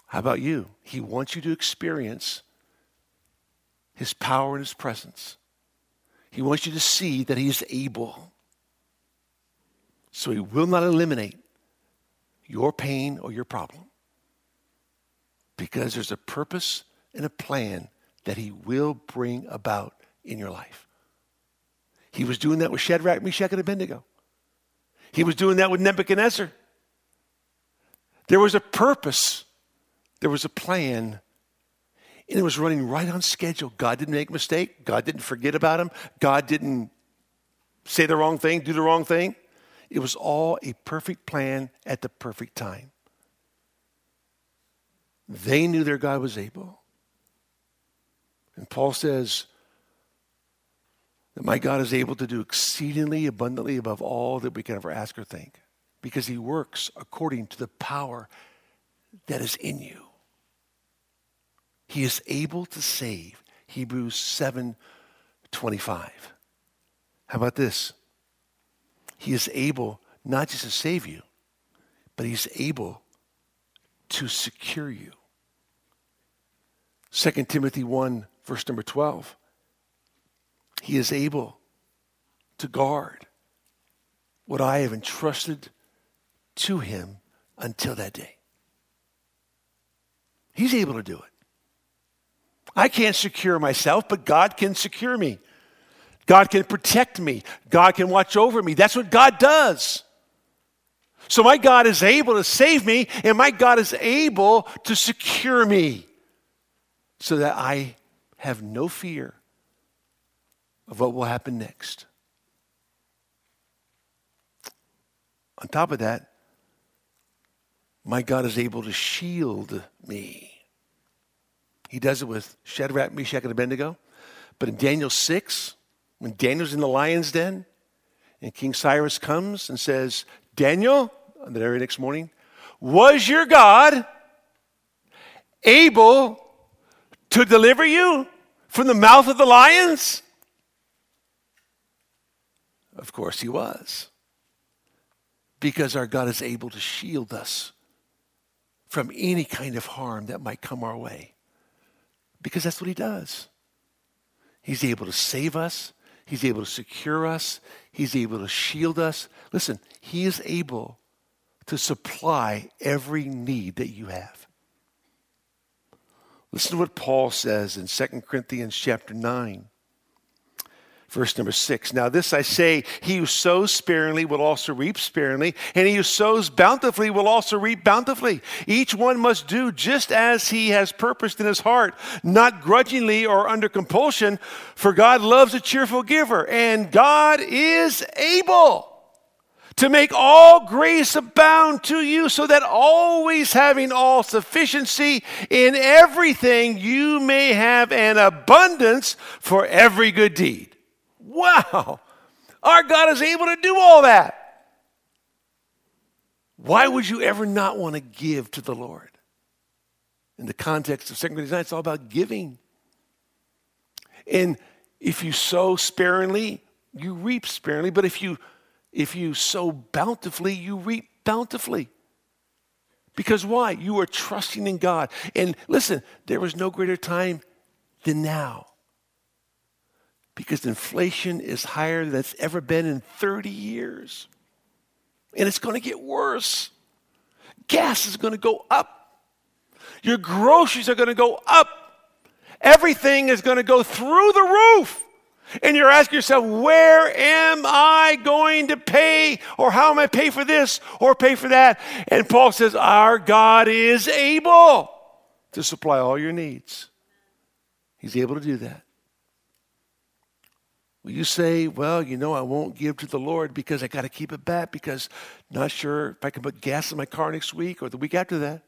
How about you? He wants you to experience his power and his presence. He wants you to see that he is able. So he will not eliminate your pain or your problem, because there's a purpose and a plan that he will bring about in your life. He was doing that with Shadrach, Meshach, and Abednego. He was doing that with Nebuchadnezzar. There was a purpose. There was a plan. And it was running right on schedule. God didn't make a mistake. God didn't forget about him. God didn't say the wrong thing, do the wrong thing. It was all a perfect plan at the perfect time. They knew their God was able. And Paul says that my God is able to do exceedingly abundantly above all that we can ever ask or think, because he works according to the power that is in you. He is able to save. Hebrews seven twenty-five. How about this? He is able not just to save you, but he's able to secure you. Second Timothy one, verse number twelve. He is able to guard what I have entrusted to him until that day. He's able to do it. I can't secure myself, but God can secure me. God can protect me. God can watch over me. That's what God does. So my God is able to save me, and my God is able to secure me so that I have no fear of what will happen next. On top of that, my God is able to shield me. He does it with Shadrach, Meshach, and Abednego. But in Daniel six, when Daniel's in the lion's den, and King Cyrus comes and says, Daniel, on the very next morning, was your God able to deliver you from the mouth of the lions? Of course he was, because our God is able to shield us from any kind of harm that might come our way, because that's what he does. He's able to save us. He's able to secure us. He's able to shield us. Listen, he is able to supply every need that you have. Listen to what Paul says in Second Corinthians chapter nine, verse number six. Now this I say, he who sows sparingly will also reap sparingly, and he who sows bountifully will also reap bountifully. Each one must do just as he has purposed in his heart, not grudgingly or under compulsion, for God loves a cheerful giver, and God is able to make all grace abound to you, so that always having all sufficiency in everything, you may have an abundance for every good deed. Wow, our God is able to do all that. Why would you ever not want to give to the Lord? In the context of Second Corinthians nine, it's all about giving. And if you sow sparingly, you reap sparingly. But if you if you sow bountifully, you reap bountifully. Because why? You are trusting in God. And listen, there was no greater time than now, because inflation is higher than it's ever been in thirty years. And it's going to get worse. Gas is going to go up. Your groceries are going to go up. Everything is going to go through the roof. And you're asking yourself, where am I going to pay? Or how am I pay for this or pay for that? And Paul says, our God is able to supply all your needs. He's able to do that. Will you say, well, you know, I won't give to the Lord because I got to keep it back because I'm not sure if I can put gas in my car next week or the week after that.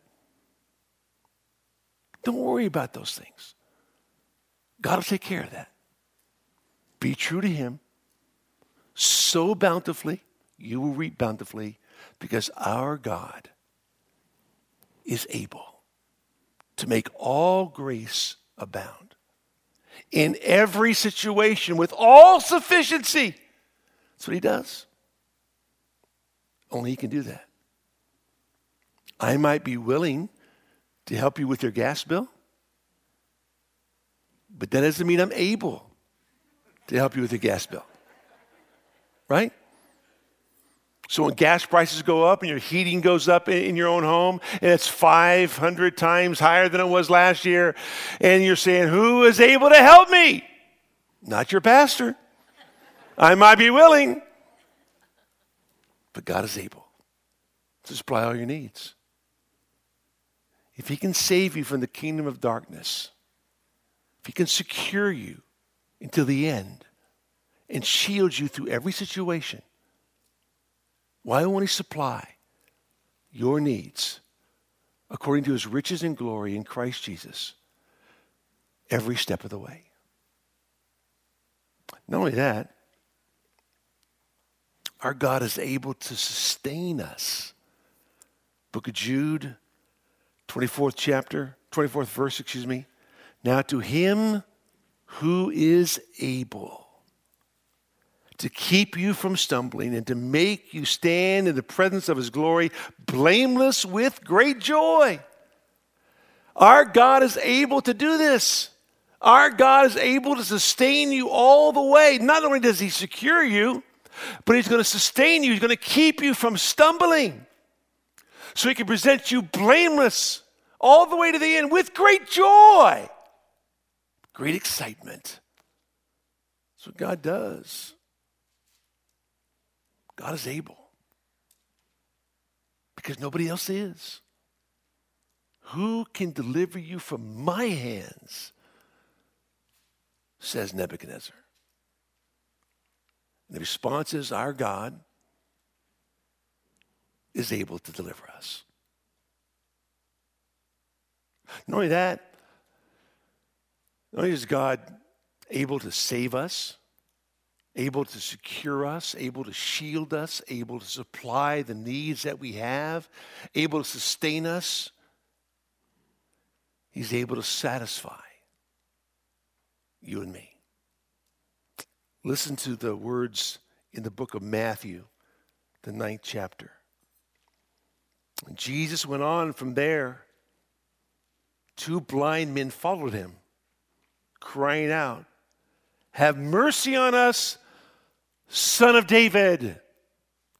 Don't worry about those things. God will take care of that. Be true to him. Sow bountifully, you will reap bountifully, because our God is able to make all grace abound in every situation with all sufficiency. That's what he does. Only he can do that. I might be willing to help you with your gas bill, but that doesn't mean I'm able to help you with your gas bill, right? So when gas prices go up and your heating goes up in your own home, and it's five hundred times higher than it was last year, and you're saying, who is able to help me? Not your pastor. I might be willing, but God is able to supply all your needs. If he can save you from the kingdom of darkness, if he can secure you until the end and shields you through every situation, why won't he supply your needs according to his riches and glory in Christ Jesus every step of the way? Not only that, our God is able to sustain us. Book of Jude, twenty-fourth chapter, twenty-fourth verse, excuse me. Now to him who is able to keep you from stumbling and to make you stand in the presence of his glory, blameless with great joy. Our God is able to do this. Our God is able to sustain you all the way. Not only does he secure you, but he's going to sustain you. He's going to keep you from stumbling so he can present you blameless all the way to the end with great joy. Great excitement. That's what God does. God is able. Because nobody else is. Who can deliver you from my hands? Says Nebuchadnezzar. And the response is, our God is able to deliver us. Not only that, not only is God able to save us, able to secure us, able to shield us, able to supply the needs that we have, able to sustain us, he's able to satisfy you and me. Listen to the words in the book of Matthew, the ninth chapter. Jesus went on from there. Two blind men followed him, crying out, have mercy on us, Son of David.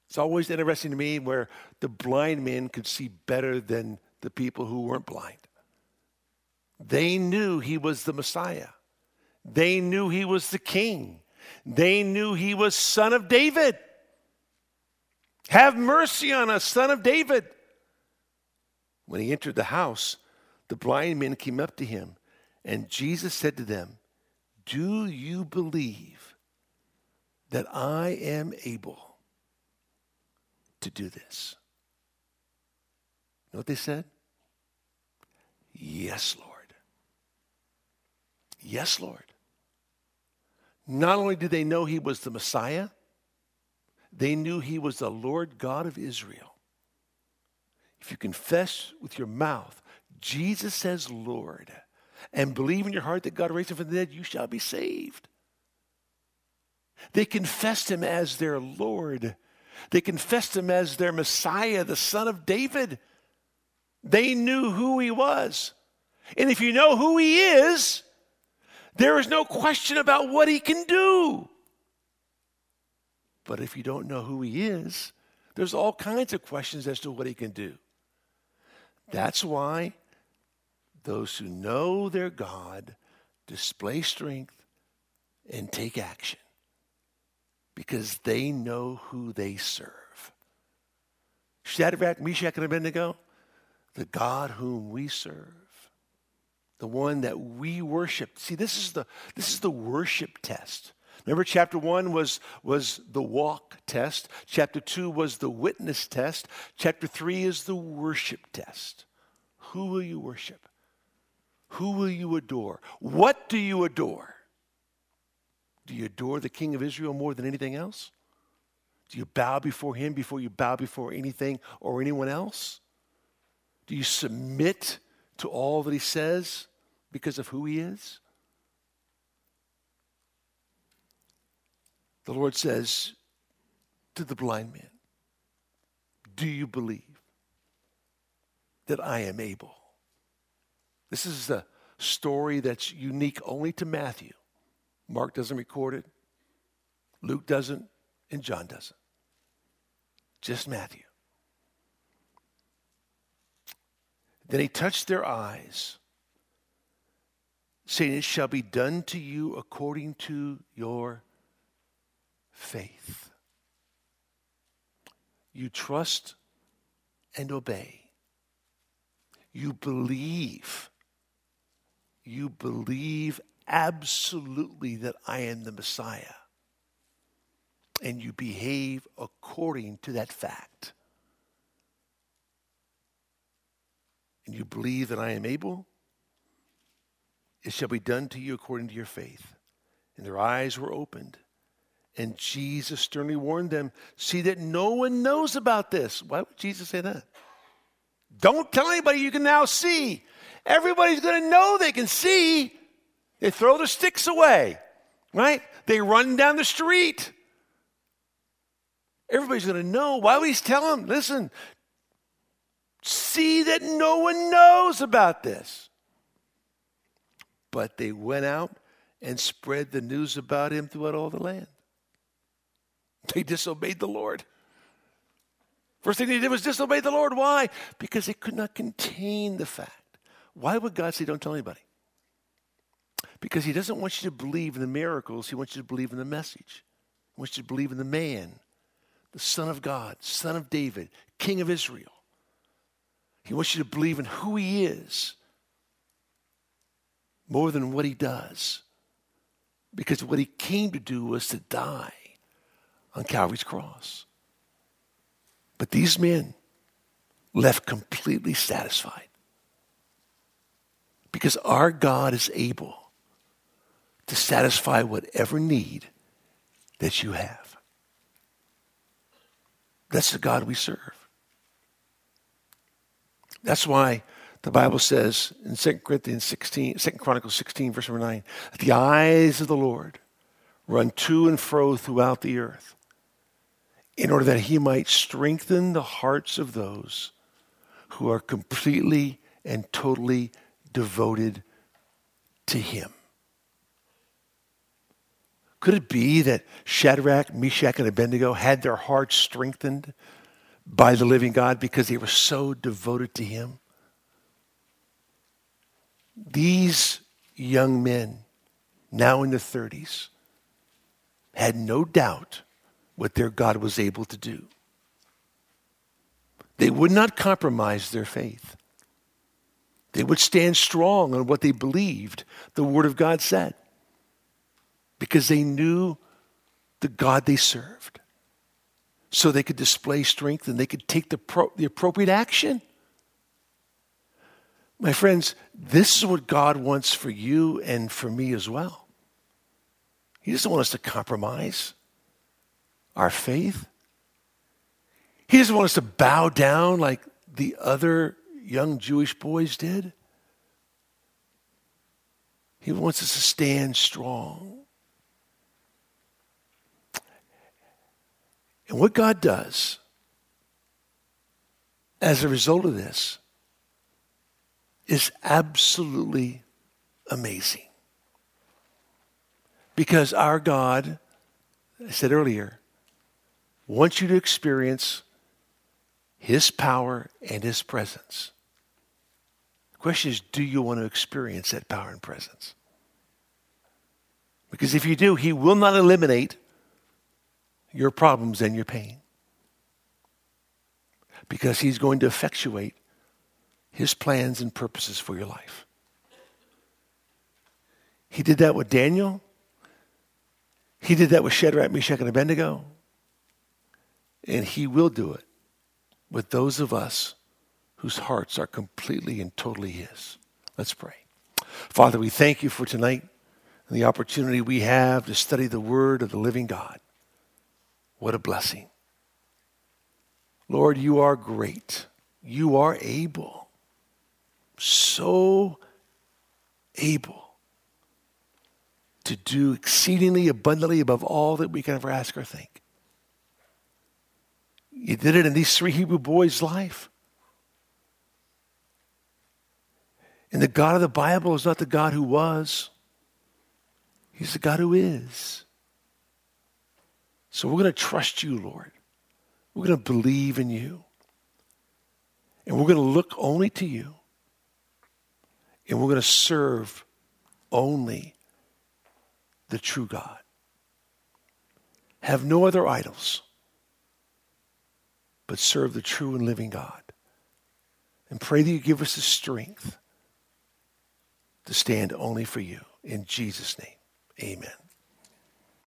It's always interesting to me where the blind men could see better than the people who weren't blind. They knew he was the Messiah. They knew he was the King. They knew he was Son of David. Have mercy on us, Son of David. When he entered the house, the blind men came up to him. And Jesus said to them, do you believe that I am able to do this? You know what they said? Yes, Lord. Yes, Lord. Not only did they know he was the Messiah, they knew he was the Lord God of Israel. If you confess with your mouth, Jesus says, Lord, and believe in your heart that God raised him from the dead, you shall be saved. They confessed him as their Lord. They confessed him as their Messiah, the Son of David. They knew who he was. And if you know who he is, there is no question about what he can do. But if you don't know who he is, there's all kinds of questions as to what he can do. That's why those who know their God display strength and take action, because they know who they serve. Shadrach, Meshach, and Abednego, the God whom we serve, the one that we worship. See, this is the this is the worship test. Remember, chapter one was, was the walk test. Chapter two was the witness test. Chapter three is the worship test. Who will you worship? Who will you adore? What do you adore? Do you adore the King of Israel more than anything else? Do you bow before him before you bow before anything or anyone else? Do you submit to all that he says because of who he is? The Lord says to the blind man, do you believe that I am able? This is a story that's unique only to Matthew. Mark doesn't record it. Luke doesn't. And John doesn't. Just Matthew. Then he touched their eyes, saying, it shall be done to you according to your faith. You trust and obey. You believe. You believe absolutely that I am the Messiah. And you behave according to that fact. And you believe that I am able. It shall be done to you according to your faith. And their eyes were opened. And Jesus sternly warned them, see that no one knows about this. Why would Jesus say that? Don't tell anybody you can now see. Everybody's going to know they can see. They throw their sticks away, right? They run down the street. Everybody's going to know. Why would he tell them, listen, see that no one knows about this? But they went out and spread the news about him throughout all the land. They disobeyed the Lord. First thing they did was disobey the Lord. Why? Because they could not contain the fact. Why would God say, don't tell anybody? Because he doesn't want you to believe in the miracles. He wants you to believe in the message. He wants you to believe in the man. The Son of God, Son of David, King of Israel. He wants you to believe in who he is more than what he does. Because what he came to do was to die on Calvary's cross. But these men left completely satisfied. Because our God is able to satisfy whatever need that you have. That's the God we serve. That's why the Bible says in Second Corinthians sixteen, Second Chronicles sixteen, verse number nine, that the eyes of the Lord run to and fro throughout the earth in order that he might strengthen the hearts of those who are completely and totally devoted to him. Could it be that Shadrach, Meshach, and Abednego had their hearts strengthened by the living God because they were so devoted to him? These young men, now in their thirties, had no doubt what their God was able to do. They would not compromise their faith. They would stand strong on what they believed the Word of God said. Because they knew the God they served. So they could display strength and they could take the, pro- the appropriate action. My friends, this is what God wants for you and for me as well. He doesn't want us to compromise our faith. He doesn't want us to bow down like the other young Jewish boys did. He wants us to stand strong. And what God does as a result of this is absolutely amazing. Because our God, I said earlier, wants you to experience his power and his presence. The question is, do you want to experience that power and presence? Because if you do, he will not eliminate your problems and your pain. Because he's going to effectuate his plans and purposes for your life. He did that with Daniel. He did that with Shadrach, Meshach, and Abednego. And he will do it with those of us whose hearts are completely and totally his. Let's pray. Father, we thank you for tonight and the opportunity we have to study the word of the living God. What a blessing. Lord, you are great. You are able. So able to do exceedingly abundantly above all that we can ever ask or think. You did it in these three Hebrew boys' life. And the God of the Bible is not the God who was. He's the God who is. So we're going to trust you, Lord. We're going to believe in you. And we're going to look only to you. And we're going to serve only the true God. Have no other idols, but serve the true and living God. And pray that you give us the strength to stand only for you. In Jesus' name, amen.